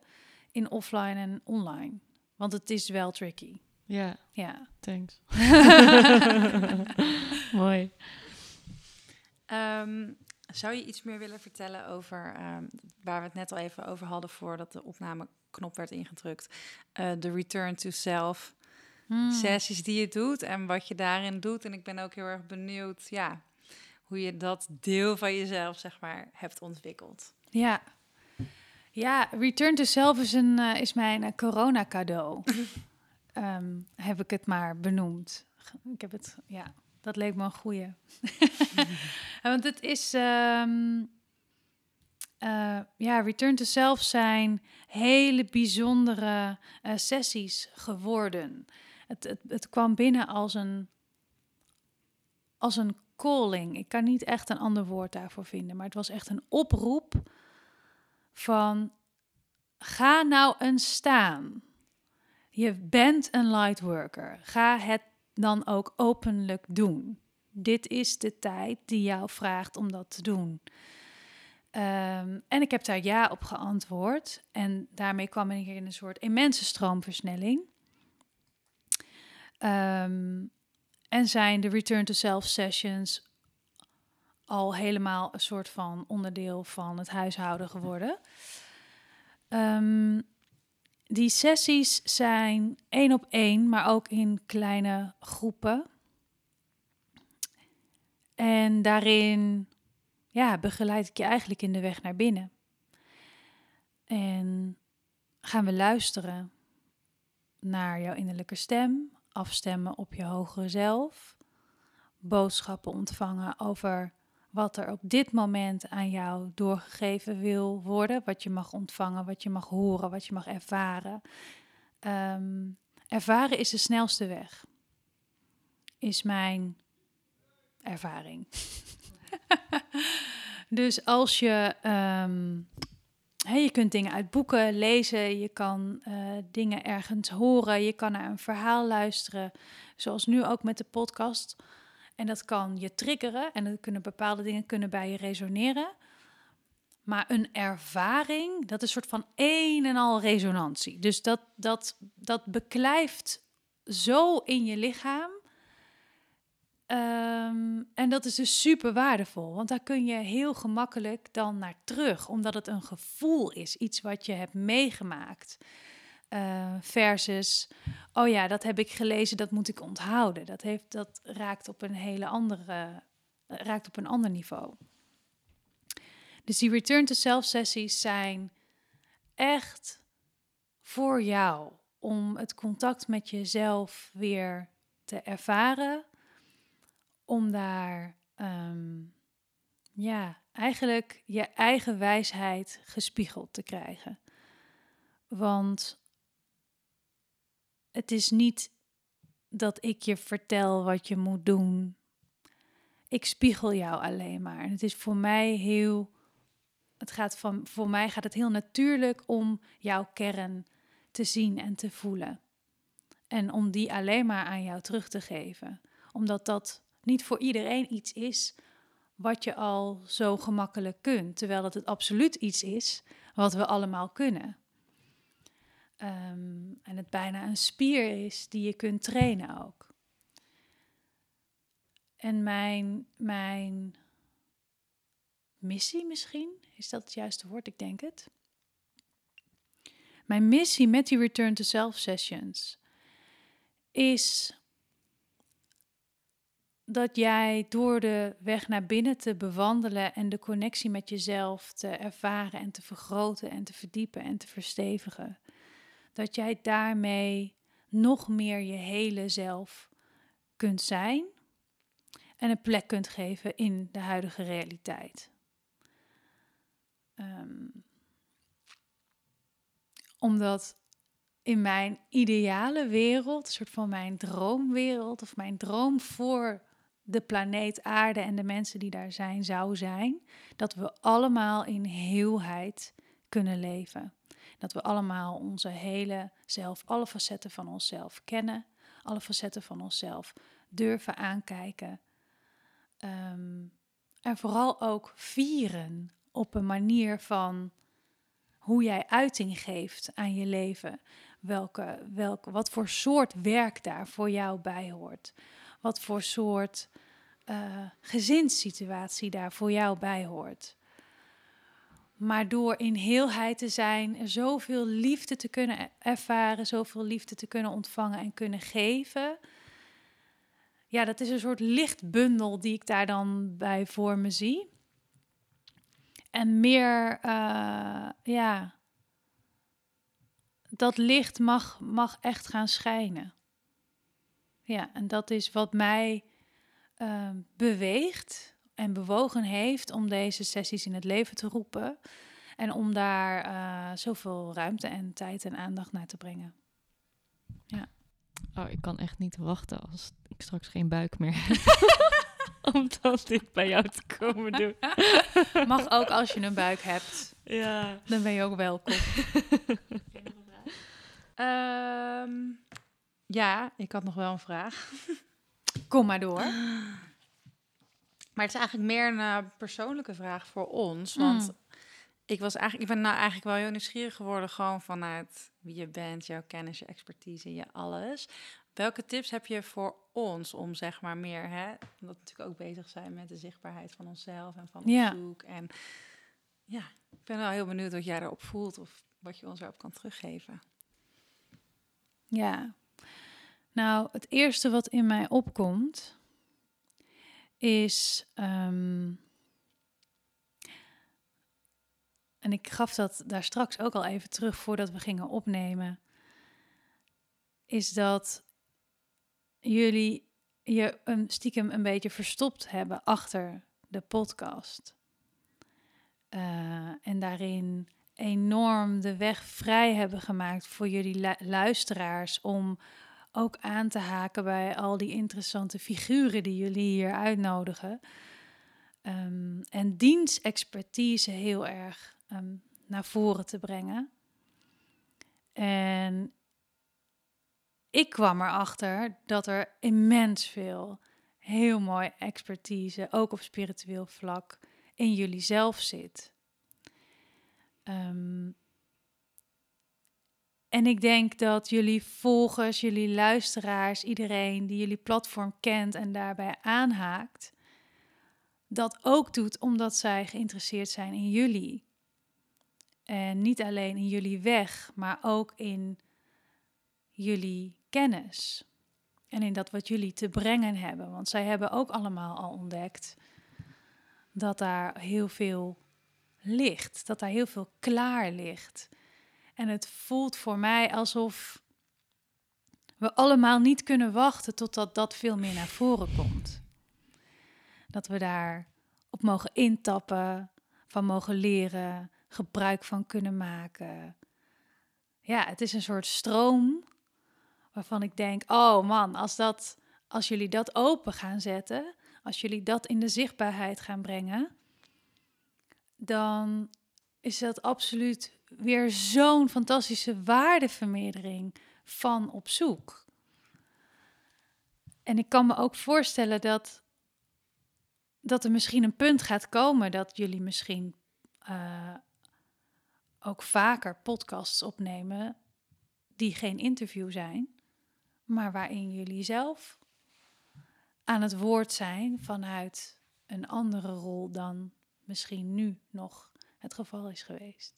in offline en online. Want het is wel tricky. Ja, ja. Thanks. Mooi. Um, zou je iets meer willen vertellen over, um, waar we het net al even over hadden voordat de opnameknop werd ingedrukt, de uh, return to self, hmm. sessies die je doet en wat je daarin doet. En ik ben ook heel erg benieuwd, ja, hoe je dat deel van jezelf, zeg maar, hebt ontwikkeld. Ja, ja, Return to Self is, een, uh, is mijn uh, corona-cadeau. um, heb ik het maar benoemd. Ik heb het, ja, dat leek me een goeie. Want het is... Um, Uh, ja, Return to Self zijn hele bijzondere uh, sessies geworden. Het, het, het kwam binnen als een, als een calling. Ik kan niet echt een ander woord daarvoor vinden, maar het was echt een oproep van ga nou eens staan. Je bent een lightworker. Ga het dan ook openlijk doen. Dit is de tijd die jou vraagt om dat te doen. Um, en ik heb daar ja op geantwoord. En daarmee kwam ik in een soort immense stroomversnelling. Um, en zijn de Return to Self sessions al helemaal een soort van onderdeel van het huishouden geworden. Um, die sessies zijn één op één, maar ook in kleine groepen. En daarin... ja, begeleid ik je eigenlijk in de weg naar binnen. En gaan we luisteren naar jouw innerlijke stem, afstemmen op je hogere zelf, boodschappen ontvangen over wat er op dit moment aan jou doorgegeven wil worden, wat je mag ontvangen, wat je mag horen, wat je mag ervaren. Um, ervaren is de snelste weg, is mijn ervaring. Dus als je, um, he, je kunt dingen uit boeken lezen, je kan uh, dingen ergens horen, je kan naar een verhaal luisteren, zoals nu ook met de podcast. En dat kan je triggeren en dat kunnen bepaalde dingen kunnen bij je resoneren. Maar een ervaring, dat is een soort van een en al resonantie. Dus dat, dat, dat beklijft zo in je lichaam. Um, en dat is dus super waardevol, want daar kun je heel gemakkelijk dan naar terug, omdat het een gevoel is, iets wat je hebt meegemaakt. Uh, versus, oh ja, dat heb ik gelezen, dat moet ik onthouden. Dat, heeft, dat raakt op een hele andere, raakt op een ander niveau. Dus die Return to Self sessies zijn echt voor jou om het contact met jezelf weer te ervaren. Om daar um, ja, eigenlijk je eigen wijsheid gespiegeld te krijgen. Want het is niet dat ik je vertel wat je moet doen. Ik spiegel jou alleen maar. En het is voor mij heel. Het gaat van, voor mij gaat het heel natuurlijk om jouw kern te zien en te voelen. En om die alleen maar aan jou terug te geven. Omdat dat. Niet voor iedereen iets is wat je al zo gemakkelijk kunt. Terwijl dat het absoluut iets is wat we allemaal kunnen. Um, en het bijna een spier is die je kunt trainen ook. En mijn, mijn missie misschien, is dat het juiste woord? Ik denk het. Mijn missie met die Return to Self sessions is... dat jij door de weg naar binnen te bewandelen en de connectie met jezelf te ervaren en te vergroten en te verdiepen en te verstevigen, dat jij daarmee nog meer je hele zelf kunt zijn en een plek kunt geven in de huidige realiteit. Um, omdat in mijn ideale wereld, een soort van mijn droomwereld of mijn droom voor... de planeet aarde en de mensen die daar zijn, zou zijn... dat we allemaal in heelheid kunnen leven. Dat we allemaal onze hele zelf, alle facetten van onszelf kennen... alle facetten van onszelf durven aankijken. Um, en vooral ook vieren op een manier van... hoe jij uiting geeft aan je leven. Welke, welke, wat voor soort werk daar voor jou bij hoort... wat voor soort uh, gezinssituatie daar voor jou bij hoort. Maar door in heelheid te zijn, zoveel liefde te kunnen ervaren, zoveel liefde te kunnen ontvangen en kunnen geven. Ja, dat is een soort lichtbundel die ik daar dan bij voor me zie. En meer, uh, ja, dat licht mag, mag echt gaan schijnen. Ja, en dat is wat mij uh, beweegt en bewogen heeft om deze sessies in het leven te roepen. En om daar uh, zoveel ruimte en tijd en aandacht naar te brengen. Ja. Oh, ik kan echt niet wachten als ik straks geen buik meer heb. Om dan dit bij jou te komen doen. Mag ook als je een buik hebt. Ja. Dan ben je ook welkom. um, ja, ik had nog wel een vraag. Kom maar door. Maar het is eigenlijk meer een uh, persoonlijke vraag voor ons. Want mm. ik, was eigenlijk, ik ben nou eigenlijk wel heel nieuwsgierig geworden. Gewoon vanuit wie je bent, jouw kennis, je expertise, je alles. Welke tips heb je voor ons om zeg maar meer, hè, omdat we natuurlijk ook bezig zijn met de zichtbaarheid van onszelf en van Opzoek. Ja. En ja, ik ben wel heel benieuwd wat jij erop voelt of wat je ons erop kan teruggeven. Ja, nou het eerste wat in mij opkomt is, um, en ik gaf dat daar straks ook al even terug voordat we gingen opnemen, is dat jullie je een stiekem een beetje verstopt hebben achter de podcast. Uh, en daarin enorm de weg vrij hebben gemaakt voor jullie lu- luisteraars... om ook aan te haken bij al die interessante figuren die jullie hier uitnodigen. Um, en dienstexpertise heel erg um, naar voren te brengen. En... ik kwam erachter dat er immens veel, heel mooi expertise, ook op spiritueel vlak, in jullie zelf zit. Um, en ik denk dat jullie volgers, jullie luisteraars, iedereen die jullie platform kent en daarbij aanhaakt, dat ook doet omdat zij geïnteresseerd zijn in jullie. En niet alleen in jullie weg, maar ook in jullie kennis en in dat wat jullie te brengen hebben. Want zij hebben ook allemaal al ontdekt dat daar heel veel ligt, dat daar heel veel klaar ligt. En het voelt voor mij alsof we allemaal niet kunnen wachten totdat dat veel meer naar voren komt. Dat we daar op mogen intappen, van mogen leren, gebruik van kunnen maken. Ja, het is een soort stroom waarvan ik denk, oh man, als, dat, als jullie dat open gaan zetten, als jullie dat in de zichtbaarheid gaan brengen, dan is dat absoluut weer zo'n fantastische waardevermeerdering van Opzoek. En ik kan me ook voorstellen dat, dat er misschien een punt gaat komen dat jullie misschien uh, ook vaker podcasts opnemen die geen interview zijn, maar waarin jullie zelf aan het woord zijn vanuit een andere rol dan misschien nu nog het geval is geweest.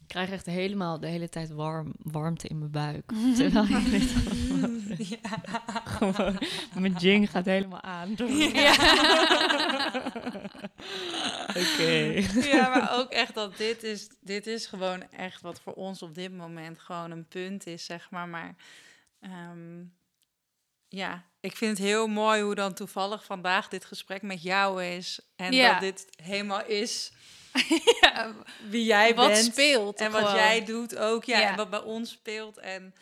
Ik krijg echt helemaal de hele tijd warm, warmte in mijn buik. Terwijl je dit ja. Gewoon, mijn jing gaat helemaal aan. Ja. Oké. Ja, maar ook echt dat dit is, dit is gewoon echt wat voor ons op dit moment gewoon een punt is, zeg maar. Maar um, ja, ik vind het heel mooi hoe dan toevallig vandaag dit gesprek met jou is. En ja. dat dit helemaal is... ja, wie jij wat bent speelt en gewoon. Wat jij doet ook, ja, ja. En wat bij ons speelt en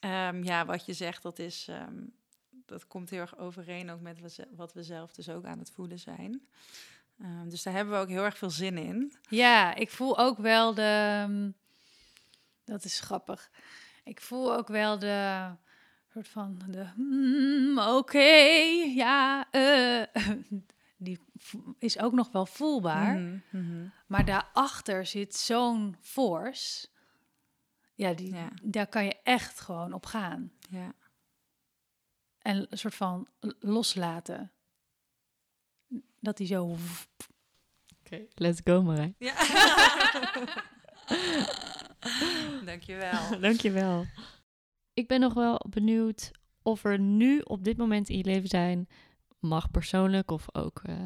um, ja, wat je zegt, dat is um, dat komt heel erg overeen ook met wat we zelf dus ook aan het voelen zijn. Um, dus daar hebben we ook heel erg veel zin in. Ja, ik voel ook wel de um, dat is grappig. Ik voel ook wel de soort van de mm, oké, okay, ja. Uh, Die is ook nog wel voelbaar. Mm-hmm, mm-hmm. Maar daarachter zit zo'n force. Ja, die, ja, daar kan je echt gewoon op gaan. Ja. En een soort van loslaten. Dat die zo... Okay, let's go Marije. Ja. Dankjewel. Dankjewel. Ik ben nog wel benieuwd of er nu op dit moment in je leven zijn, mag persoonlijk of ook uh,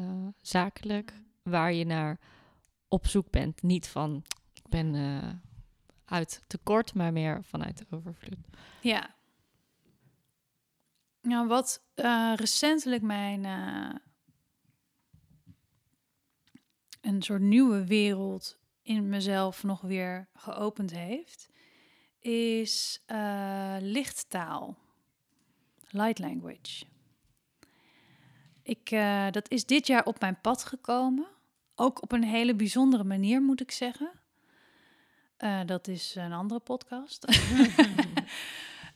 zakelijk, waar je naar op zoek bent. Niet van, ik ben uh, uit tekort, maar meer vanuit overvloed. Ja. Nou, wat uh, recentelijk mijn... Uh, een soort nieuwe wereld in mezelf nog weer geopend heeft, is uh, lichttaal. Light Language. Ik, uh, dat is dit jaar op mijn pad gekomen. Ook op een hele bijzondere manier, moet ik zeggen. Uh, dat is een andere podcast.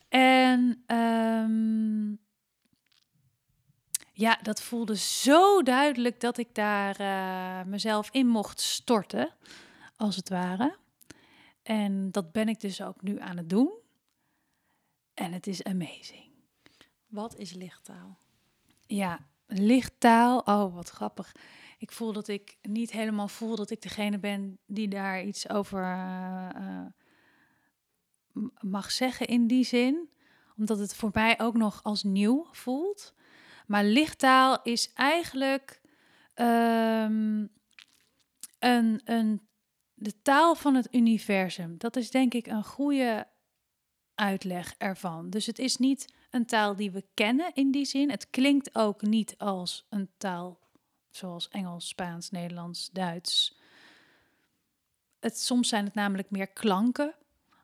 En um, ja, dat voelde zo duidelijk dat ik daar uh, mezelf in mocht storten, als het ware. En dat ben ik dus ook nu aan het doen. En het is amazing. Wat is lichttaal? Ja, lichttaal. Oh, wat grappig. Ik voel dat ik niet helemaal voel dat ik degene ben die daar iets over uh, mag zeggen in die zin. Omdat het voor mij ook nog als nieuw voelt. Maar lichttaal is eigenlijk um, een, een, de taal van het universum. Dat is denk ik een goede uitleg ervan. Dus het is niet een taal die we kennen in die zin. Het klinkt ook niet als een taal zoals Engels, Spaans, Nederlands, Duits. Het, soms zijn het namelijk meer klanken.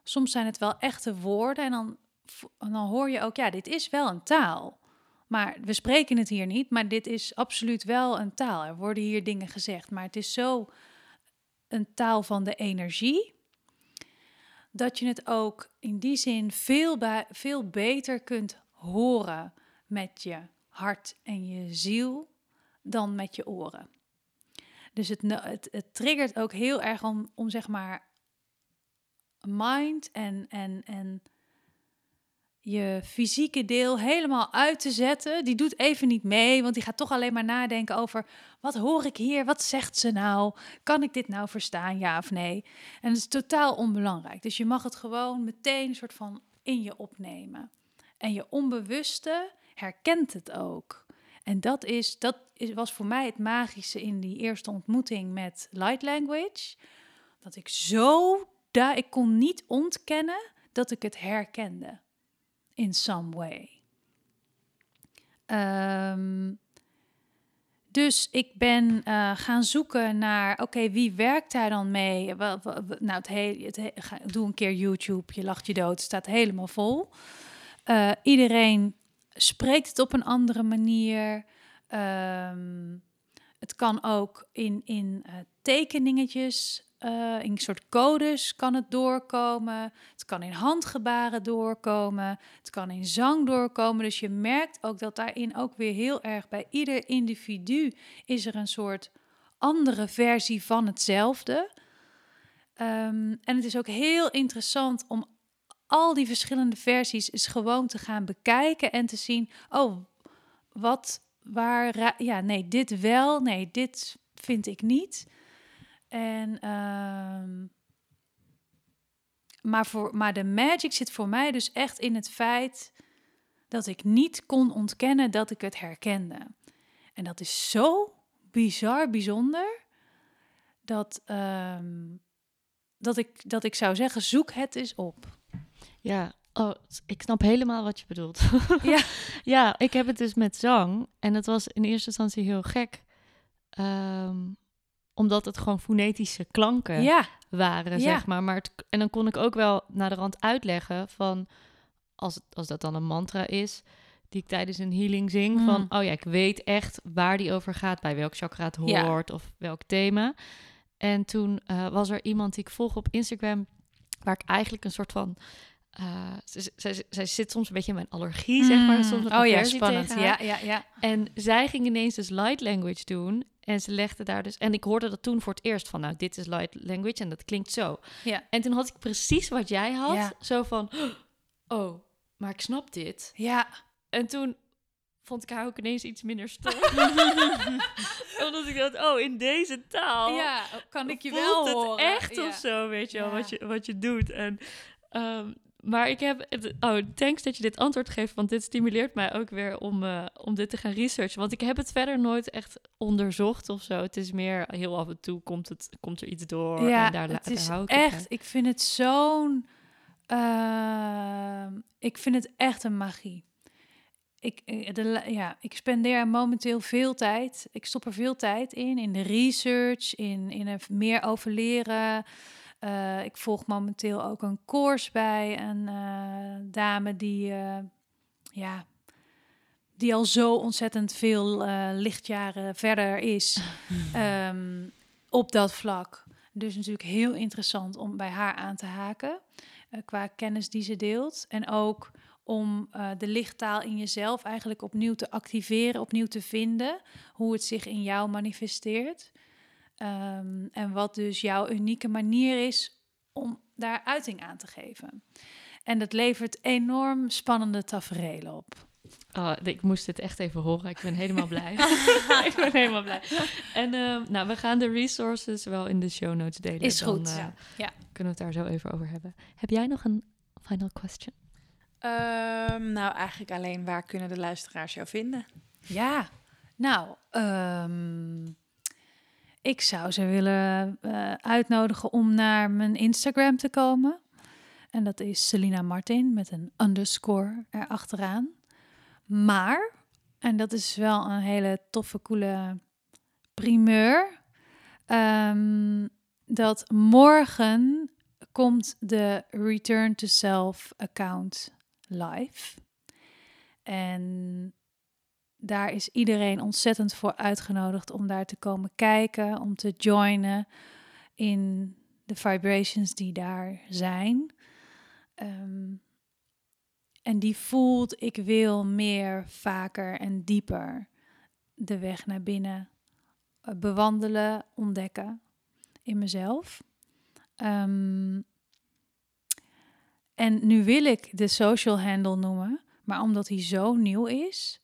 Soms zijn het wel echte woorden. En dan, en dan hoor je ook, ja, dit is wel een taal. Maar we spreken het hier niet, maar dit is absoluut wel een taal. Er worden hier dingen gezegd, maar het is zo een taal van de energie, dat je het ook in die zin veel, bij, veel beter kunt horen met je hart en je ziel dan met je oren. Dus het, het, het triggert ook heel erg om, om zeg maar mind en, en, en je fysieke deel helemaal uit te zetten. Die doet even niet mee, want die gaat toch alleen maar nadenken over wat hoor ik hier, wat zegt ze nou, kan ik dit nou verstaan, ja of nee? En dat is totaal onbelangrijk. Dus je mag het gewoon meteen een soort van in je opnemen. En je onbewuste herkent het ook. En dat, is, dat is, was voor mij het magische in die eerste ontmoeting met Light Language. Dat ik zo, da- ik kon niet ontkennen dat ik het herkende. In some way. Um, dus ik ben uh, gaan zoeken naar, oké, okay, wie werkt daar dan mee? Wel, wel, nou, het hele, het hele, ga, doe een keer YouTube, je lacht je dood, staat helemaal vol. Uh, iedereen spreekt het op een andere manier. Um, het kan ook in, in uh, tekeningetjes, Uh, in een soort codes kan het doorkomen. Het kan in handgebaren doorkomen. Het kan in zang doorkomen. Dus je merkt ook dat daarin ook weer heel erg bij ieder individu is er een soort andere versie van hetzelfde. Um, en het is ook heel interessant om al die verschillende versies eens gewoon te gaan bekijken en te zien, oh, wat, waar, ra- ja, nee, dit wel, nee, dit vind ik niet. En, uh, maar, voor, maar de magic zit voor mij dus echt in het feit dat ik niet kon ontkennen dat ik het herkende. En dat is zo bizar bijzonder dat, uh, dat, ik, dat ik zou zeggen, zoek het eens op. Ja, oh, ik snap helemaal wat je bedoelt. Ja. Ja, ik heb het dus met zang en dat was in eerste instantie heel gek. Um... Omdat het gewoon fonetische klanken ja. waren, ja. zeg maar. maar het, en dan kon ik ook wel naderhand uitleggen van, als, als dat dan een mantra is, die ik tijdens een healing zing, mm. van, oh ja, ik weet echt waar die over gaat, bij welk chakra het hoort ja. of welk thema. En toen uh, was er iemand die ik volg op Instagram, waar ik eigenlijk een soort van, Uh, zij, zij, zij zit soms een beetje in mijn allergie, mm. zeg maar. Soms oh ja, spannend. Ja, ja, ja. En zij ging ineens dus light language doen. En ze legde daar dus... En ik hoorde dat toen voor het eerst van, nou, dit is light language en dat klinkt zo. Ja. En toen had ik precies wat jij had. Ja. Zo van, oh, maar ik snap dit. Ja. En toen vond ik haar ook ineens iets minder stom. Omdat ik dacht, oh, in deze taal... Ja, kan ik je wel het horen. Echt ja. of zo, weet je wel, ja. wat, je, wat je doet. En, um, maar ik heb... Het, oh, thanks dat je dit antwoord geeft, want dit stimuleert mij ook weer om, uh, om dit te gaan researchen. Want ik heb het verder nooit echt onderzocht of zo. Het is meer, heel af en toe komt, het, komt er iets door. Ja, en daar, het daar is hou ik echt... Op, ik vind het zo'n... Uh, ik vind het echt een magie. Ik, de, ja, ik spendeer momenteel veel tijd. Ik stop er veel tijd in. In de research, in, in er meer over leren. Uh, ik volg momenteel ook een course bij een uh, dame die, uh, ja, die al zo ontzettend veel uh, lichtjaren verder is um, op dat vlak. Dus natuurlijk heel interessant om bij haar aan te haken uh, qua kennis die ze deelt. En ook... om uh, de lichttaal in jezelf eigenlijk opnieuw te activeren, opnieuw te vinden, hoe het zich in jou manifesteert. Um, en wat dus jouw unieke manier is om daar uiting aan te geven. En dat levert enorm spannende taferelen op. Oh, ik moest dit echt even horen. Ik ben helemaal blij. ik ben helemaal blij. En uh, nou, we gaan de resources wel in de show notes delen. Is goed. Dan, uh, ja. Ja. Kunnen we het daar zo even over hebben. Heb jij nog een final question? Um, nou, eigenlijk alleen waar kunnen de luisteraars jou vinden? Ja, nou, um, ik zou ze willen uh, uitnodigen om naar mijn Instagram te komen. En dat is Selina Martin met een underscore erachteraan. Maar, en dat is wel een hele toffe, coole primeur, um, dat morgen komt de Return to Self account live. En daar is iedereen ontzettend voor uitgenodigd om daar te komen kijken, om te joinen in de vibrations die daar zijn. Um, en die voelt, ik wil meer, vaker en dieper de weg naar binnen bewandelen, ontdekken in mezelf. Um, En nu wil ik de social handle noemen, maar omdat hij zo nieuw is,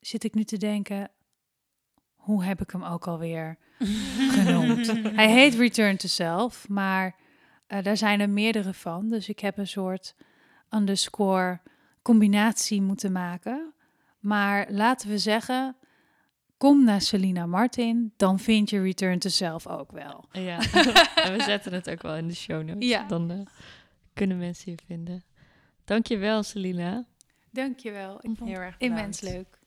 zit ik nu te denken, hoe heb ik hem ook alweer genoemd? Hij heet Return to Self, maar uh, daar zijn er meerdere van. Dus ik heb een soort underscore combinatie moeten maken. Maar laten we zeggen, kom naar Selina Martin, dan vind je Return to Self ook wel. Ja, en we zetten het ook wel in de show notes. Ja. Dan, uh... kunnen mensen je vinden. Dankjewel, Selina. Dankjewel. Ik vond het immens leuk.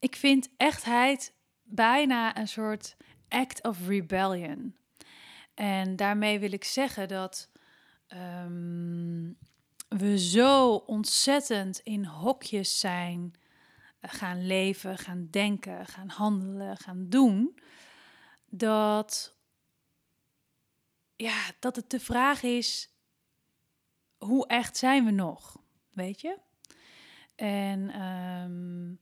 Ik vind echtheid bijna een soort act of rebellion. En daarmee wil ik zeggen dat um, we zo ontzettend in hokjes zijn gaan leven, gaan denken, gaan handelen, gaan doen, dat, ja, dat het de vraag is, hoe echt zijn we nog? Weet je? En um,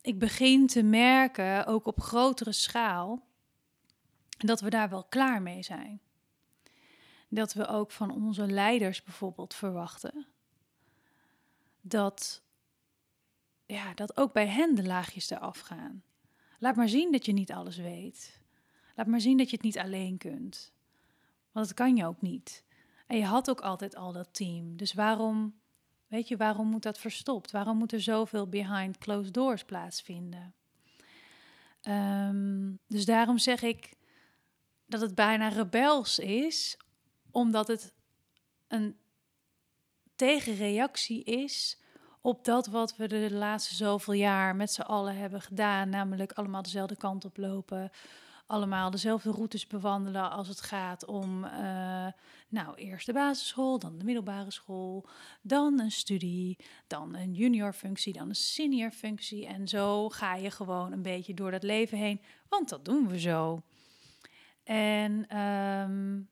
ik begin te merken, ook op grotere schaal, dat we daar wel klaar mee zijn. Dat we ook van onze leiders bijvoorbeeld verwachten dat, ja, dat ook bij hen de laagjes eraf gaan. Laat maar zien dat je niet alles weet. Laat maar zien dat je het niet alleen kunt. Want dat kan je ook niet. En je had ook altijd al dat team. Dus waarom, weet je, waarom moet dat verstopt? Waarom moet er zoveel behind closed doors plaatsvinden? Um, dus daarom zeg ik dat het bijna rebels is, omdat het een tegenreactie is op dat wat we de laatste zoveel jaar met z'n allen hebben gedaan. Namelijk allemaal dezelfde kant op lopen. Allemaal dezelfde routes bewandelen als het gaat om, uh, nou, eerst de basisschool, dan de middelbare school, dan een studie, dan een junior functie, dan een senior functie. En zo ga je gewoon een beetje door dat leven heen, want dat doen we zo. En um,